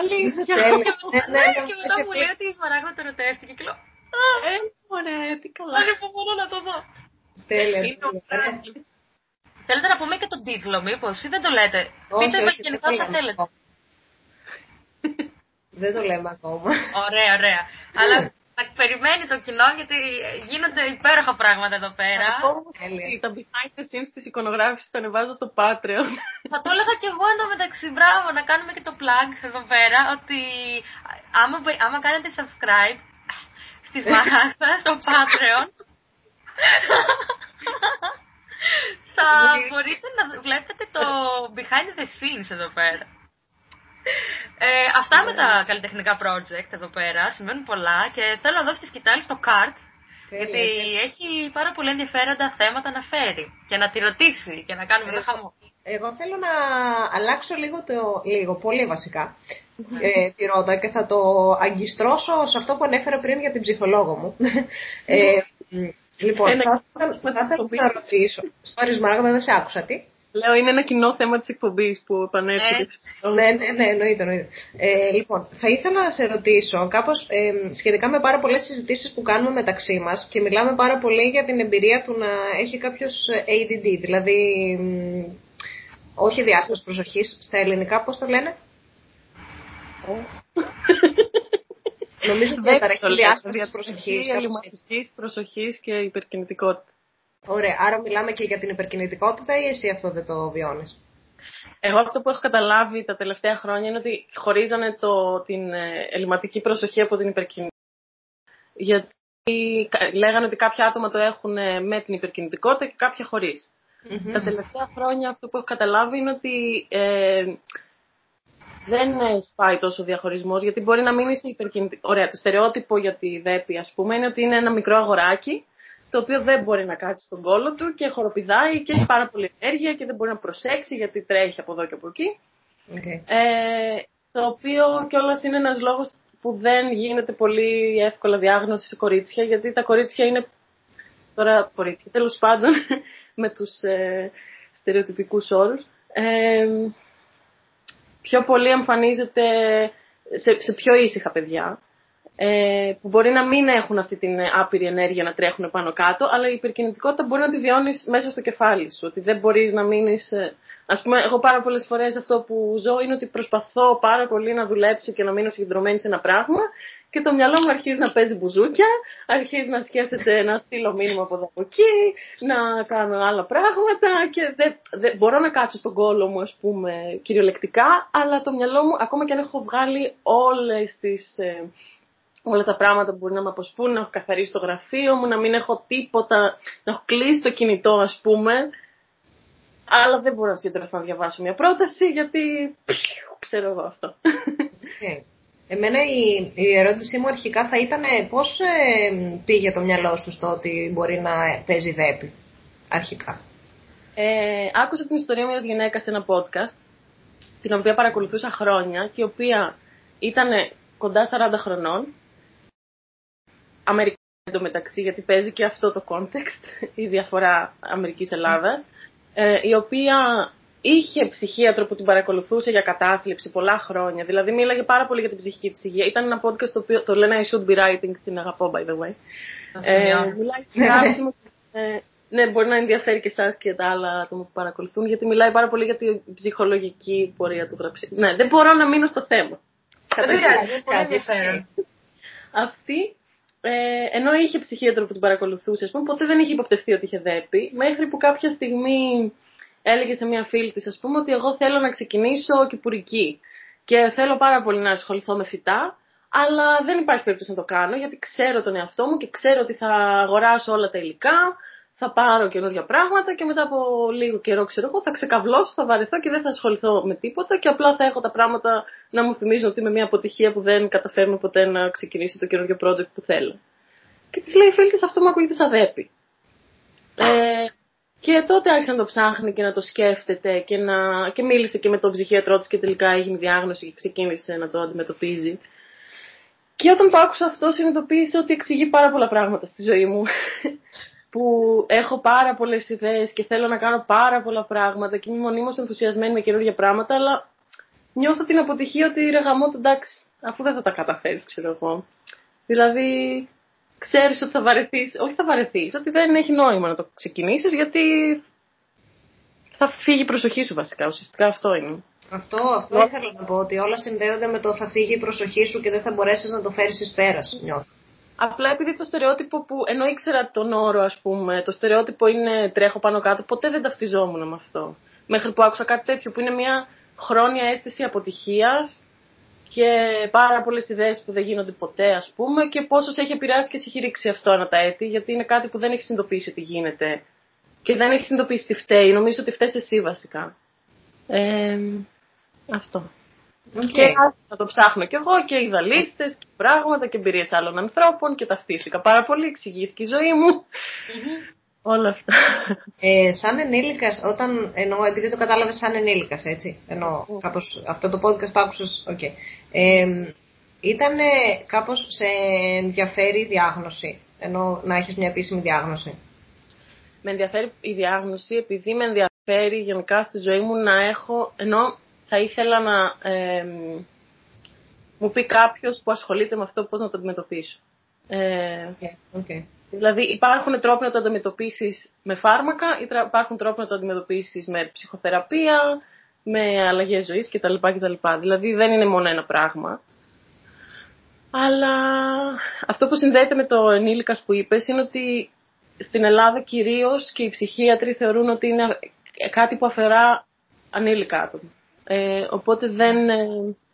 Αλήθεια. Και μετά μου λέει ότι η Σμαράδα το ερωτεύτηκε και λέω «Ε, ωραία, τι καλά». Μπορώ να το δω. Τέλεια. Θέλετε να πούμε και τον τίτλο, μήπως, ή δεν το λέτε? Όχι, πείτε όχι, γενικά όσα θέλετε. Δεν το λέμε ακόμα. Ωραία, ωραία. Αλλά περιμένει το κοινό, γιατί γίνονται υπέροχα πράγματα εδώ πέρα. Τα behind the scenes της εικονογράφησης τα ανεβάζω στο Patreon. Θα το έλεγα και εγώ εντωμεταξύ, μπράβο, να κάνουμε και το plug εδώ πέρα, ότι άμα, άμα κάνετε subscribe στη Σμαράδα στο Patreon, θα μπορείτε να βλέπετε το behind the scenes εδώ πέρα. Ε, αυτά με τα καλλιτεχνικά project εδώ πέρα, συμβαίνουν πολλά και θέλω να δώσω τη σκητάλη στο Καρτ, γιατί έχει πάρα πολύ ενδιαφέροντα θέματα να φέρει και να τη ρωτήσει και να κάνουμε το χαμό. Εγώ θέλω να αλλάξω λίγο, το, λίγο πολύ βασικά, mm-hmm. ε, τη ρότα και θα το αγκιστρώσω σε αυτό που ανέφερα πριν για την ψυχολόγο μου. Mm-hmm. Ε, λοιπόν, Ένα... θα, θα, θα θέλω να ρωτήσω, sorry Σμαράδα, δεν σε άκουσα τι. Λέω, είναι ένα κοινό θέμα της εκπομπής που επανέρχεται. Ε, ναι, ναι, ναι, εννοείται. εννοείται. Ε, λοιπόν, θα ήθελα να σε ρωτήσω κάπως ε, σχετικά με πάρα πολλές συζητήσεις που κάνουμε μεταξύ μας και μιλάμε πάρα πολύ για την εμπειρία του να έχει κάποιος έι ντι ντι, δηλαδή όχι διάσταση προσοχής, στα ελληνικά πώς το λένε. Νομίζω ότι διαταραχή διάσταση προσοχής. Ελληματικής προσοχής και υπερκινητικότητα. Ωραία, άρα μιλάμε και για την υπερκινητικότητα ή εσύ αυτό δεν το βιώνεις? Εγώ αυτό που έχω καταλάβει τα τελευταία χρόνια είναι ότι χωρίζανε το, την ελληματική προσοχή από την υπερκινητικότητα. Γιατί λέγανε ότι κάποια άτομα το έχουν με την υπερκινητικότητα και κάποια χωρίς. Mm-hmm. Τα τελευταία χρόνια αυτό που έχω καταλάβει είναι ότι ε, δεν σπάει τόσο ο διαχωρισμός, γιατί μπορεί να μείνει στην υπερκινητικότητα. Ωραία, το στερεότυπο για τη ΔΕΠΥ, ας πούμε, είναι ότι είναι ένα μικρό αγοράκι, το οποίο δεν μπορεί να κάτσει στον κόλο του και χοροπηδάει και έχει πάρα πολύ ενέργεια και δεν μπορεί να προσέξει γιατί τρέχει από εδώ και από εκεί. Okay. Ε, το οποίο κιόλας είναι ένας λόγος που δεν γίνεται πολύ εύκολα διάγνωση σε κορίτσια, γιατί τα κορίτσια είναι τώρα κορίτσια, τέλος πάντων, με τους ε, στερεοτυπικούς όρους. Ε, πιο πολύ εμφανίζεται σε, σε πιο ήσυχα παιδιά, που μπορεί να μην έχουν αυτή την άπειρη ενέργεια να τρέχουν πάνω κάτω, αλλά η υπερκινητικότητα μπορεί να τη βιώνεις μέσα στο κεφάλι σου, ότι δεν μπορείς να μείνεις... Ας πούμε, εγώ πάρα πολλές φορές αυτό που ζω είναι ότι προσπαθώ πάρα πολύ να δουλέψω και να μείνω συγκεντρωμένη σε ένα πράγμα και το μυαλό μου αρχίζει να παίζει μπουζούκια, αρχίζει να σκέφτεται να στείλω μήνυμα από εδώ από εκεί, να κάνω άλλα πράγματα και δεν, δεν μπορώ να κάτσω στον κόλο μου, ας πούμε, κυριολεκτικά, αλλά το μυαλό μου, ακόμα και αν έχω βγάλει όλες τις... όλα τα πράγματα που μπορεί να με αποσπούν, να έχω καθαρίσει το γραφείο μου, να μην έχω τίποτα, να έχω κλείσει το κινητό, ας πούμε. Αλλά δεν μπορώ σύντομα να διαβάσω μια πρόταση, γιατί ξέρω εγώ αυτό. Okay. Εμένα η, η ερώτησή μου αρχικά θα ήταν πώς ε, πήγε το μυαλό σου στο ότι μπορεί να παίζει ΔΕΠΗ αρχικά. Ε, άκουσα την ιστορία μιας γυναίκας σε ένα podcast, την οποία παρακολουθούσα χρόνια και η οποία ήταν κοντά σαράντα χρονών. Αμερική εντωμεταξύ, γιατί παίζει και αυτό το context, η διαφορά Αμερικής-Ελλάδας, ε, η οποία είχε ψυχίατρο που την παρακολουθούσε για κατάθλιψη πολλά χρόνια, δηλαδή μίλαγε πάρα πολύ για την ψυχική της υγεία. Ήταν ένα podcast το οποίο το λένε I Should Be Writing, την αγαπώ by the way. Ε, μιλάει γράψιμο, ε, ναι, μπορεί να ενδιαφέρει και εσάς και τα άλλα άτομα που παρακολουθούν, γιατί μιλάει πάρα πολύ για την ψυχολογική πορεία του γραψί. Ναι, δεν μπορώ να μείνω στο θέμα. Δεν πειράζει. Αυτή... Ε, ενώ είχε ψυχίατρο που την παρακολουθούσε, ας πούμε, ποτέ δεν είχε υποπτευθεί ότι είχε ΔΕΠΗ, μέχρι που κάποια στιγμή έλεγε σε μια φίλη της, ας πούμε, ότι εγώ θέλω να ξεκινήσω κυπουρική και θέλω πάρα πολύ να ασχοληθώ με φυτά, αλλά δεν υπάρχει περίπτωση να το κάνω, γιατί ξέρω τον εαυτό μου και ξέρω ότι θα αγοράσω όλα τα υλικά, θα πάρω καινούργια πράγματα και μετά από λίγο καιρό, ξέρω εγώ, θα ξεκαβλώσω, θα βαρεθώ και δεν θα ασχοληθώ με τίποτα και απλά θα έχω τα πράγματα να μου θυμίζουν ότι είμαι μια αποτυχία που δεν καταφέρνω ποτέ να ξεκινήσω το καινούργιο project που θέλω. Και της λέει η φίλη της, αυτό μου ακούγεται σαν ΔΕΠΗ. Ε, και τότε άρχισε να το ψάχνει και να το σκέφτεται και, να... και μίλησε και με τον ψυχίατρό της και τελικά έγινε διάγνωση και ξεκίνησε να το αντιμετωπίζει. Και όταν το άκουσα αυτό, συνειδητοποίησε ότι εξηγεί πάρα πολλά πράγματα στη ζωή μου, που έχω πάρα πολλές ιδέες και θέλω να κάνω πάρα πολλά πράγματα και είμαι μονίμως ενθουσιασμένη με καινούργια πράγματα, αλλά νιώθω την αποτυχία ότι ρε γαμώ, εντάξει, αφού δεν θα τα καταφέρεις, ξέρω εγώ. Δηλαδή, ξέρεις ότι θα βαρεθείς, όχι θα βαρεθείς, ότι δεν έχει νόημα να το ξεκινήσεις, γιατί θα φύγει η προσοχή σου βασικά, ουσιαστικά αυτό είναι. Αυτό, αυτό Λό... ήθελα να πω, ότι όλα συνδέονται με το θα φύγει η προσοχή σου και δεν θα μπορέσεις να το φέρεις εις πέρας, νιώθω. Απλά επειδή το στερεότυπο που, ενώ ήξερα τον όρο, ας πούμε, το στερεότυπο είναι τρέχω πάνω κάτω, ποτέ δεν ταυτιζόμουν με αυτό. Μέχρι που άκουσα κάτι τέτοιο που είναι μια χρόνια αίσθηση αποτυχίας και πάρα πολλές ιδέες που δεν γίνονται ποτέ, ας πούμε, και πόσο σε έχει επηρεάσει και σε έχει ρίξει αυτό ανά τα έτη, γιατί είναι κάτι που δεν έχει συνειδητοποιήσει ότι γίνεται και δεν έχει συνειδητοποιήσει τι φταίει. Νομίζω ότι φταίει εσύ βασικά. Ε, αυτό. Okay. Και θα το ψάχνω κι εγώ και είδα λίστες και πράγματα και εμπειρίες άλλων ανθρώπων και ταυτίστηκα πάρα πολύ, εξηγήθηκε η ζωή μου. Mm-hmm. Όλα αυτά. Ε, σαν ενήλικας, όταν, εννοώ επειδή το κατάλαβες σαν ενήλικας, έτσι, εννοώ mm. κάπως αυτό το podcast το άκουσες, okay. ε, ήταν κάπως σε ενδιαφέρει η διάγνωση, εννοώ να έχεις μια επίσημη διάγνωση. Με ενδιαφέρει η διάγνωση επειδή με ενδιαφέρει γενικά στη ζωή μου να έχω, ενώ θα ήθελα να ε, μου πει κάποιος που ασχολείται με αυτό πώς να το αντιμετωπίσω. Ε, yeah, okay. Δηλαδή υπάρχουν τρόποι να το αντιμετωπίσεις με φάρμακα, υπάρχουν τρόποι να το αντιμετωπίσεις με ψυχοθεραπεία, με αλλαγές ζωής κτλ, κτλ. Δηλαδή δεν είναι μόνο ένα πράγμα. Αλλά αυτό που συνδέεται με το ενήλικας που είπες είναι ότι στην Ελλάδα κυρίως και οι ψυχίατροι θεωρούν ότι είναι κάτι που αφορά ανήλικα άτομα. Ε, οπότε δεν, ε,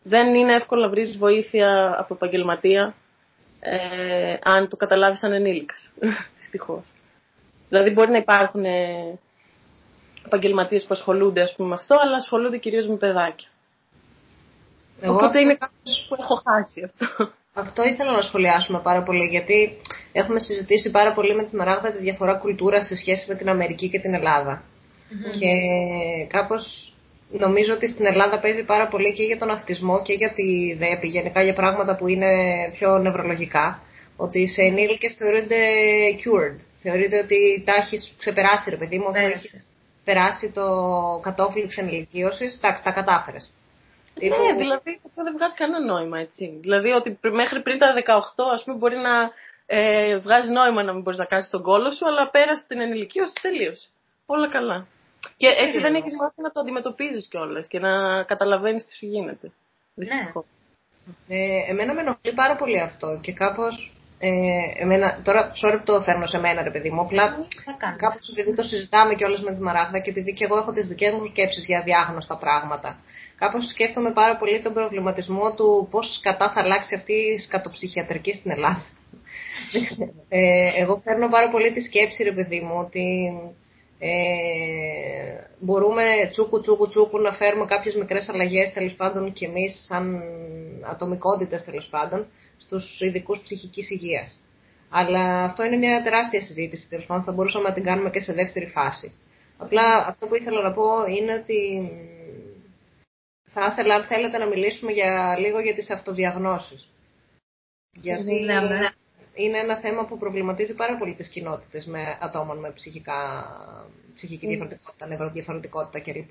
δεν είναι εύκολο να βρεις βοήθεια από επαγγελματία ε, αν το καταλάβεις σαν ενήλικας, δυστυχώς. Δηλαδή μπορεί να υπάρχουν ε, επαγγελματίες που ασχολούνται ας πούμε, με αυτό, αλλά ασχολούνται κυρίως με παιδάκια. Εγώ οπότε αυτό... είναι κάτι που έχω χάσει αυτό. Αυτό ήθελα να σχολιάσουμε πάρα πολύ, γιατί έχουμε συζητήσει πάρα πολύ με τη Σμαράγδα τη διαφορά κουλτούρας σε σχέση με την Αμερική και την Ελλάδα. Mm-hmm. Και κάπως... Νομίζω ότι στην Ελλάδα παίζει πάρα πολύ και για τον αυτισμό και για τη ΔΕΠΗ, γενικά για πράγματα που είναι πιο νευρολογικά. Ότι σε ενήλικες θεωρούνται cured. Θεωρείται ότι τα έχει ξεπεράσει, ρε παιδί μου, ότι έχει περάσει το κατόφλι της ενηλικίωσης. Εντάξει, τα κατάφερες. Ναι, Τύπου... δηλαδή αυτό δεν βγάζει κανένα νόημα, έτσι. Δηλαδή ότι μέχρι πριν τα δεκαοκτώ, ας πούμε, μπορεί να ε, βγάζει νόημα να μην μπορεί να κάνει τον κόλο σου, αλλά πέρασε την ενηλικίωση, τελείωσε. Όλα καλά. Και έτσι δεν έχεις μάθει να το αντιμετωπίζεις κιόλας και να καταλαβαίνεις τι σου γίνεται. Ναι. Ε, εμένα με ενοχλεί πάρα πολύ αυτό και κάπως... Ε, εμένα, τώρα, sorry που το φέρνω σε μένα, ρε παιδί μου, απλά κάπως επειδή το συζητάμε κιόλας με τη Μαράγδα και επειδή και εγώ έχω τις δικές μου σκέψεις για διάγνωστα πράγματα. Κάπως σκέφτομαι πάρα πολύ τον προβληματισμό του πώς κατά θα αλλάξει αυτή η σκατοψυχιατρική στην Ελλάδα. ε, εγώ φέρνω πάρα πολύ τη σκέψη, ρε παιδί μου, ότι... Ε, μπορούμε τσούκου τσούκου τσούκου να φέρουμε κάποιες μικρές αλλαγές τέλος πάντων και εμείς σαν ατομικότητες τέλος πάντων στους ειδικούς ψυχικής υγείας. Αλλά αυτό είναι μια τεράστια συζήτηση τέλος πάντων, θα μπορούσαμε να την κάνουμε και σε δεύτερη φάση. Απλά αυτό που ήθελα να πω είναι ότι θα ήθελα αν θέλετε να μιλήσουμε για, λίγο για τις αυτοδιαγνώσεις. Γιατί... Ναι, ναι. Είναι ένα θέμα που προβληματίζει πάρα πολύ τις κοινότητες με ατόμων με ψυχικά, ψυχική διαφορετικότητα, νευροδιαφορετικότητα κλπ.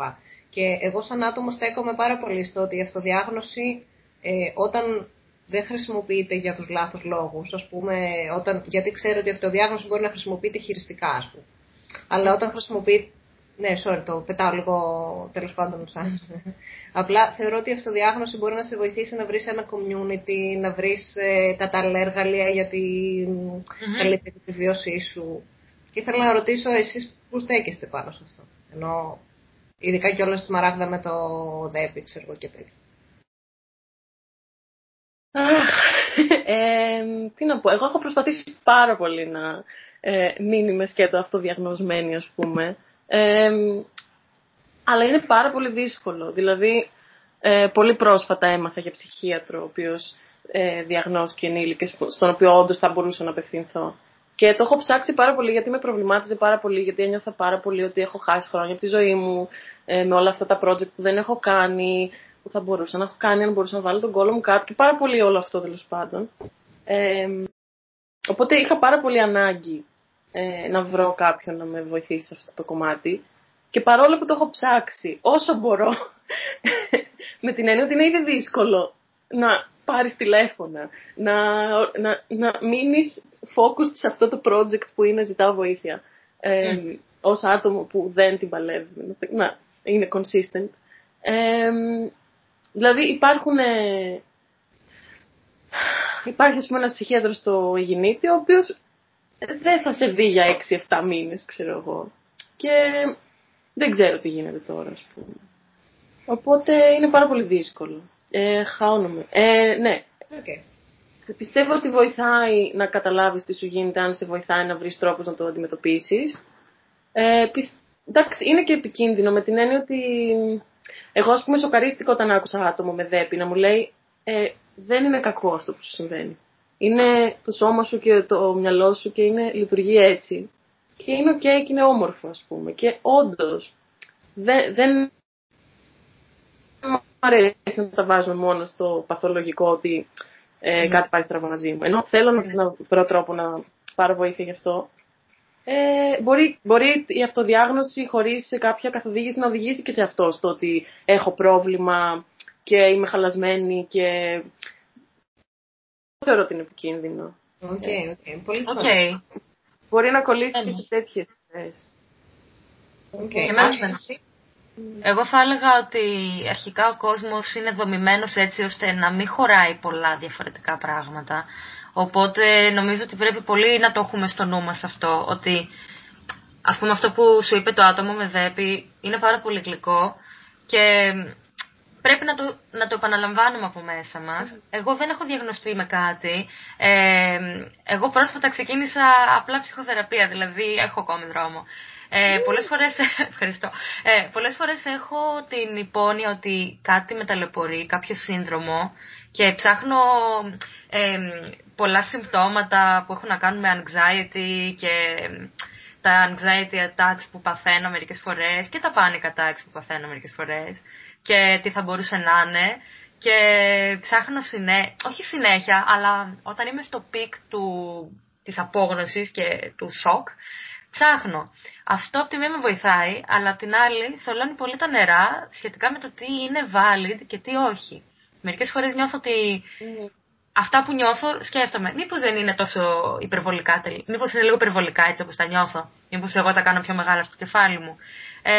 Και εγώ σαν άτομο στέκομαι πάρα πολύ στο ότι η αυτοδιάγνωση ε, όταν δεν χρησιμοποιείται για τους λάθος λόγους, ας πούμε, όταν, γιατί ξέρω ότι η αυτοδιάγνωση μπορεί να χρησιμοποιείται χειριστικά, ας πούμε. Αλλά όταν χρησιμοποιείται... Ναι, sorry, το πετάω λίγο τέλος πάντων σαν. Απλά θεωρώ ότι η αυτοδιάγνωση μπορεί να σε βοηθήσει να βρεις ένα community, να βρεις ε, κατάλληλα εργαλεία για την mm-hmm. καλύτερη τη βιώσή σου. Και ήθελα να ρωτήσω εσείς που στέκεστε πάνω σε αυτό. Ενώ ειδικά κιόλας στη Σμαράγδα με το ΔΕΠΥ, ξέρω εγώ και τέτοια. ε, τι να πω, εγώ έχω προσπαθήσει πάρα πολύ να ε, μην είμαι σκέτο αυτοδιαγνωσμένη, ας πούμε. Ε, αλλά είναι πάρα πολύ δύσκολο. Δηλαδή, ε, πολύ πρόσφατα έμαθα για ψυχίατρο, ο οποίος ε, διαγνώστηκε ενήλικες, στον οποίο όντως θα μπορούσα να απευθυνθώ. Και το έχω ψάξει πάρα πολύ, γιατί με προβλημάτιζε πάρα πολύ, γιατί ένιωθα πάρα πολύ ότι έχω χάσει χρόνια από τη ζωή μου, ε, με όλα αυτά τα project που δεν έχω κάνει, που θα μπορούσα να έχω κάνει, αν μπορούσα να βάλω τον κόλο μου κάτω, και πάρα πολύ όλο αυτό τέλος πάντων. Ε, οπότε είχα πάρα πολύ ανάγκη να βρω κάποιον να με βοηθήσει σε αυτό το κομμάτι. Και παρόλο που το έχω ψάξει όσο μπορώ, με την έννοια ότι είναι ήδη δύσκολο να πάρεις τηλέφωνα, να, να, να μείνεις focused σε αυτό το project που είναι ζητάω βοήθεια, ε, mm. ως άτομο που δεν την παλεύει, να είναι consistent. Ε, δηλαδή υπάρχουν... Ε, Υπάρχει, ας πούμε, ένας ψυχίατρος στο Ιγινίτη, ο οποίος δεν θα σε δει για έξι εφτά μήνες, ξέρω εγώ. Και δεν ξέρω τι γίνεται τώρα, ας πούμε. Οπότε είναι πάρα πολύ δύσκολο. Ε, χαώνομαι. Ε, ναι. Okay. Πιστεύω ότι βοηθάει να καταλάβεις τι σου γίνεται, αν σε βοηθάει να βρεις τρόπους να το αντιμετωπίσεις. Ε, πι... Εντάξει, είναι και επικίνδυνο με την έννοια ότι εγώ, ας πούμε, σοκαρίστηκα όταν άκουσα άτομο με ΔΕΠΥ να μου λέει ε, δεν είναι κακό αυτό που σου συμβαίνει. Είναι το σώμα σου και το μυαλό σου και είναι, λειτουργεί έτσι. Και είναι οκ okay, και είναι όμορφο, ας πούμε. Και όντως δε, δεν μου αρέσει να τα βάζουμε μόνο στο παθολογικό ότι ε, mm. κάτι πάει στραβά μαζί μου. Ενώ θέλω mm. να βρω τρόπο να πάρω βοήθεια γι' αυτό. Ε, μπορεί, μπορεί η αυτοδιάγνωση χωρίς κάποια καθοδήγηση να οδηγήσει και σε αυτό, στο ότι έχω πρόβλημα και είμαι χαλασμένη και θεωρώ ότι είναι επικίνδυνο. Οκ, okay, okay. Πολύ σημαντικό. Okay. Μπορεί να κολλήσει yeah. και σε τέτοιες θέσεις. Okay. Εγώ θα έλεγα ότι αρχικά ο κόσμος είναι δομημένος έτσι ώστε να μην χωράει πολλά διαφορετικά πράγματα. Οπότε νομίζω ότι πρέπει πολύ να το έχουμε στο νου μας αυτό, ότι ας πούμε αυτό που σου είπε το άτομο με ΔΕΠΥ είναι πάρα πολύ γλυκό και πρέπει να το, να το επαναλαμβάνουμε από μέσα μας. Εγώ δεν έχω διαγνωστεί με κάτι. Ε, εγώ πρόσφατα ξεκίνησα απλά ψυχοθεραπεία, δηλαδή έχω ακόμη δρόμο. Ε, πολλές φορές, ευχαριστώ, ε, πολλές φορές έχω την υπόνοια ότι κάτι με ταλαιπωρεί, κάποιο σύνδρομο και ψάχνω ε, πολλά συμπτώματα που έχουν να κάνουν με anxiety και τα anxiety attacks που παθαίνω μερικές φορές και τα panic attacks που παθαίνω μερικές φορές και τι θα μπορούσε να είναι και ψάχνω συνέ... όχι συνέχεια, αλλά όταν είμαι στο πικ του... της απόγνωσης και του σοκ, ψάχνω. Αυτό από τη μία με βοηθάει, αλλά από την άλλη θολώνει πολύ τα νερά σχετικά με το τι είναι valid και τι όχι. Μερικές φορές νιώθω ότι mm. αυτά που νιώθω σκέφτομαι. Μήπως δεν είναι τόσο υπερβολικά, μήπως είναι λίγο υπερβολικά έτσι όπως τα νιώθω. Μήπως εγώ τα κάνω πιο μεγάλα στο κεφάλι μου. Ε,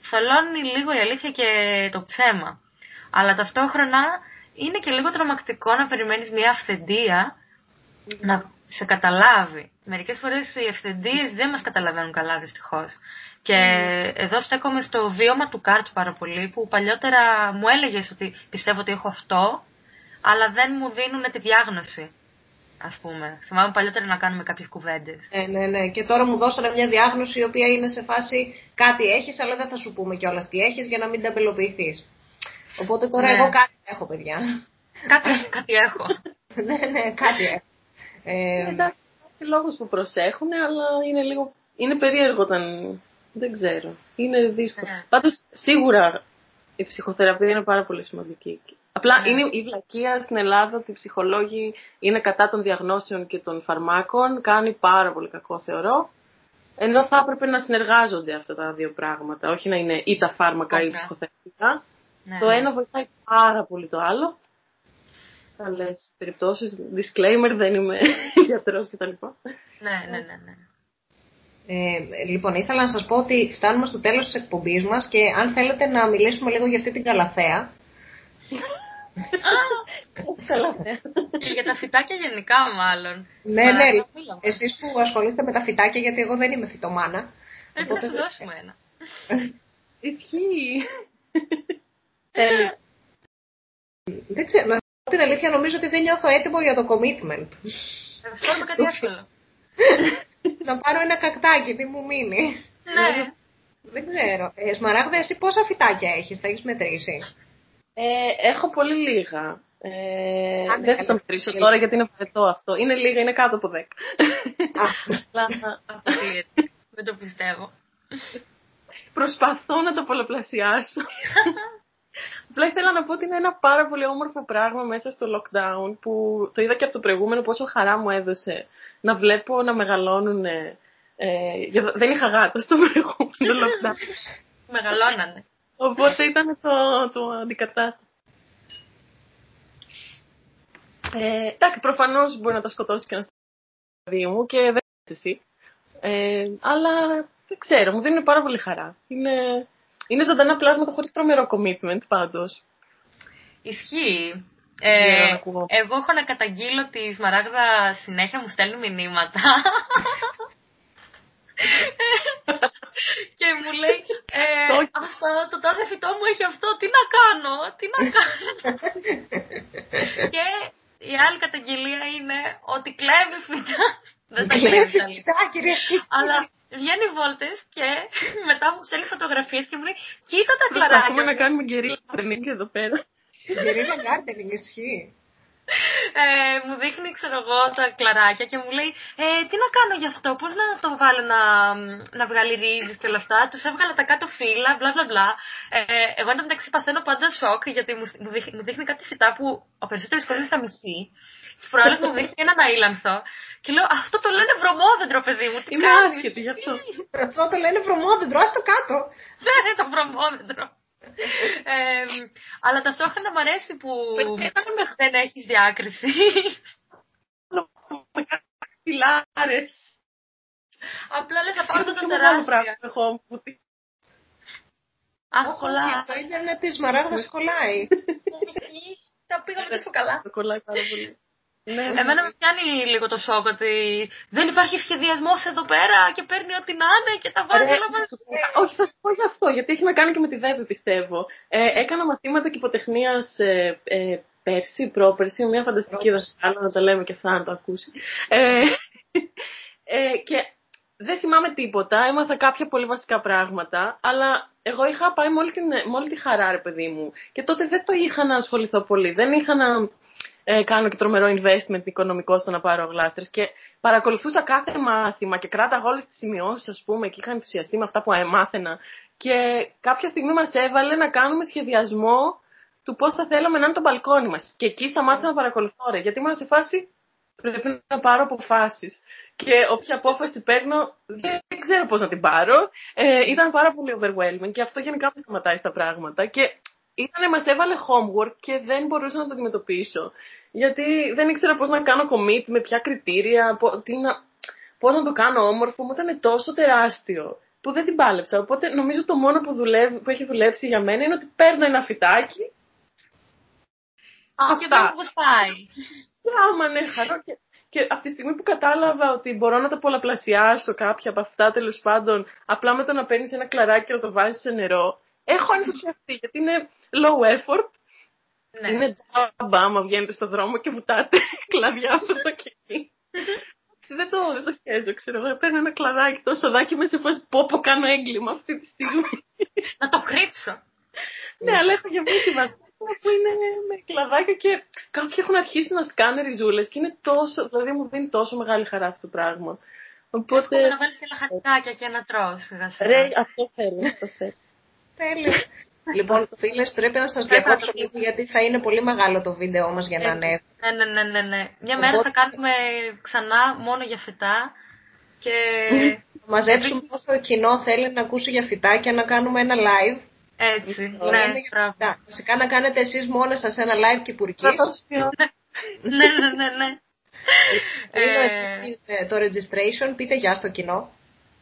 θολώνει λίγο η αλήθεια και το ψέμα. Αλλά ταυτόχρονα είναι και λίγο τρομακτικό να περιμένεις μια αυθεντία mm. να σε καταλάβει. Μερικές φορές οι ευθεντίες δεν μας καταλαβαίνουν καλά, δυστυχώς. Και mm. εδώ στέκομαι στο βίωμα του Καρτ πάρα πολύ, που παλιότερα μου έλεγες ότι πιστεύω ότι έχω αυτό, αλλά δεν μου δίνουν τη διάγνωση, ας πούμε. Θυμάμαι παλιότερα να κάνουμε κάποιες κουβέντες. Ναι, ναι, ναι. Και τώρα μου δώσανε μια διάγνωση η οποία είναι σε φάση κάτι έχεις, αλλά δεν θα σου πούμε κιόλας τι έχεις για να μην ταμπελοποιηθείς. Οπότε τώρα ναι. εγώ κάτι έχω, παιδιά. Κάτι, κάτι έχω. ναι, ναι, κάτι έχω. Ε, εντάξει, και λόγους που προσέχουν, αλλά είναι λίγο, είναι περίεργο όταν, δεν ξέρω, είναι δύσκολο. Yeah. Πάντως, σίγουρα η ψυχοθεραπεία είναι πάρα πολύ σημαντική. Απλά yeah. είναι η βλακεία στην Ελλάδα ότι οι ψυχολόγοι είναι κατά των διαγνώσεων και των φαρμάκων, κάνει πάρα πολύ κακό θεωρώ, ενώ θα έπρεπε να συνεργάζονται αυτά τα δύο πράγματα, όχι να είναι ή τα φάρμακα okay. ή η ψυχοθεραπεία. Yeah. Το ένα βοηθάει πάρα πολύ το άλλο. Καλές περιπτώσεις, disclaimer, δεν είμαι γιατρός κτλ. Ναι, ναι, ναι. ναι. Ε, λοιπόν, ήθελα να σας πω ότι φτάνουμε στο τέλος της εκπομπής μας και αν θέλετε να μιλήσουμε λίγο για αυτή την καλαθέα. Και για τα φυτάκια γενικά μάλλον. Ναι, ναι, εσείς που ασχολείστε με τα φυτάκια, γιατί εγώ δεν είμαι φυτομάνα. Πρέπει να σου δώσουμε ένα. Ισχύει. Δεν ξέρω. Την αλήθεια νομίζω ότι δεν νιώθω έτοιμο για το commitment. Θα σου πω κάτι άσχολο. Να πάρω ένα κακτάκι, τι μου μείνει. Ναι. Δεν ξέρω. Ε, Σμαράγδα, εσύ πόσα φυτάκια έχεις, τα έχεις μετρήσει? Ε, έχω πολύ λίγα. Ε, Άντε, δεν θα τα μετρήσω τώρα γιατί είναι βαρετό αυτό. Είναι λίγα, είναι κάτω από δέκα. Δεν το πιστεύω. Προσπαθώ να τα πολλαπλασιάσω. Απλά ήθελα να πω ότι είναι ένα πάρα πολύ όμορφο πράγμα μέσα στο lockdown που το είδα και από το προηγούμενο πόσο χαρά μου έδωσε να βλέπω να μεγαλώνουν. Ε, δεν είχα γάτα στο προηγούμενο lockdown. Μεγαλώνανε. Οπότε ήταν το, το αντικατάστατο. Ε, εντάξει, προφανώς μπορεί να τα σκοτώσει και να στείλει μου και δεν εσύ. Ε, αλλά δεν ξέρω, μου δίνουν πάρα πολύ χαρά. Είναι... Είναι ζωντανά πλάσματα χωρίς τρομερό commitment πάντως. Ισχύει. Ε, εγώ έχω να καταγγείλω ότι η Σμαράγδα συνέχεια μου στέλνει μηνύματα και μου λέει ε, αυτό, το τάδε φυτό μου έχει αυτό, τι να κάνω, τι να κάνω. Και η άλλη καταγγελία είναι ότι κλέβει φυτά. Δεν τα κλέβει φυτά, κυρία. Αλλά βγαίνει βόλτες και μετά μου στέλνει φωτογραφίες και μου λέει κοίτα τα κλαράκια. Προσπαθούμε να κάνουμε γκερίλα και εδώ πέρα. Γερίλα γκάρτενινγκ, ισχύει. Ε, μου δείχνει, ξέρω εγώ, τα κλαράκια και μου λέει ε, τι να κάνω γι' αυτό, πώς να το βάλω να, να βγάλει ρίζες και όλα αυτά. Τους έβγαλα τα κάτω φύλλα, μπλα μπλα μπλα. Ε, εγώ εν τω μεταξύ παθαίνω πάντα σοκ γιατί μου, μου, δείχνει, μου δείχνει κάτι φυτά που ο περισσότερος κόσμος στα μισή. Τις προάλλες μου δείχνει έναν αήλανθο και λέω αυτό το λένε βρωμόδεντρο, παιδί μου. Τι είμαι κάνεις? Άσχετη γι' αυτό. Αυτό το λένε βρωμόδεντρο, άστο κάτω. Δεν είναι το βρωμόδεντρο. ε, αλλά ταυτόχρονα μου αρέσει που δεν έχεις διάκριση. Με κάνεις πιλάρες. Απλά λες απ' αυτό το τεράστια. Αχ, κολλάει. Το ίντερνετ της Μαράγδας κολλάει. Τα πήγαμε τόσο καλά. Κολλάει πάρα πολύ. Εμένα με πιάνει λίγο το σοκ ότι δεν υπάρχει σχεδιασμός εδώ πέρα και παίρνει ό,τι να είναι και τα βάζει όλα μαζί. Όχι, θα σου πω γι' αυτό, γιατί έχει να κάνει και με τη ΔΕΠΥ, πιστεύω. Ε, έκανα μαθήματα κυποτεχνίας ε, ε, πέρσι, πρόπερσι, μια φανταστική δασκάλα, να το λέμε και θα να το ακούσει. Ε, ε, και δεν θυμάμαι τίποτα, έμαθα κάποια πολύ βασικά πράγματα, αλλά εγώ είχα πάει με όλη, την, με όλη τη χαρά, ρε παιδί μου. Και τότε δεν το είχα να ασχοληθώ πολύ, δεν είχα να... Ε, κάνω και τρομερό investment οικονομικό στο να πάρω γλάστρες και παρακολουθούσα κάθε μάθημα και κράταγα όλες τις σημειώσεις, ας πούμε, και είχα ενθουσιαστεί με αυτά που μάθαινα. Και κάποια στιγμή μας έβαλε να κάνουμε σχεδιασμό του πώς θα θέλαμε να είναι το μπαλκόνι μας. Και εκεί σταμάτησα να παρακολουθώ, ρε, γιατί ήμουν σε φάση πρέπει να πάρω αποφάσεις. Και όποια απόφαση παίρνω δεν ξέρω πώς να την πάρω. Ε, ήταν πάρα πολύ overwhelming και αυτό γενικά με σταματάει στα πράγματα. Και ήταν, μας έβαλε homework και δεν μπορούσα να το αντιμετωπίσω. Γιατί δεν ήξερα πώς να κάνω commit, με ποια κριτήρια, πώς να το κάνω όμορφο. Μου ήταν τόσο τεράστιο που δεν την πάλεψα. Οπότε νομίζω το μόνο που, δουλεύει, που έχει δουλέψει για μένα είναι ότι παίρνω ένα φυτάκι. Α, και δεν γουστάει. Άμα ναι, χαρό. Και, και από τη στιγμή που κατάλαβα ότι μπορώ να τα πολλαπλασιάσω κάποια από αυτά, τέλος πάντων, απλά με το να παίρνεις ένα κλαράκι και να το βάζεις σε νερό, έχω ενθουσιαστεί γιατί είναι low effort. Ναι. Είναι τζάμπα άμα βγαίνετε στον δρόμο και βουτάτε κλαδιά από το κελί. Δεν το, δεν το χέζω, ξέρω εγώ. Παίρνω ένα κλαδάκι, το σοδάκι με σε φάση πόπο, κάνω έγκλημα αυτή τη στιγμή. Να το κρύψω. Ναι, αλλά έχω γεμίσει τη βαθμίδα που είναι με κλαδάκια και κάποιοι έχουν αρχίσει να σκάνε ριζούλες και είναι τόσο, δηλαδή μου δίνει τόσο μεγάλη χαρά αυτό το πράγμα. Οπότε... Εύχομαι να βάλεις και λαχανικάκια και να τρως. Ρε, αυτό θέλω, αυτό θέλω. Τέλειο. Λοιπόν, φίλες, πρέπει να σας διακόψω λίγο γιατί θα είναι πολύ μεγάλο το βίντεο μας για να ανέβει. Ναι, ναι, ναι, ναι, ναι. Μια οπότε... μέρα θα κάνουμε ξανά μόνο για φυτά και... μαζέψουμε όσο κοινό θέλει να ακούσει για φυτά και να κάνουμε ένα live. Έτσι, λοιπόν, ναι, ναι. Φυσικά να κάνετε εσείς μόνες σας ένα live κυπουρικής. Ναι, ναι, ναι, ναι. ε... το registration, πείτε γεια στο κοινό.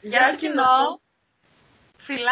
Γεια στο κοινό.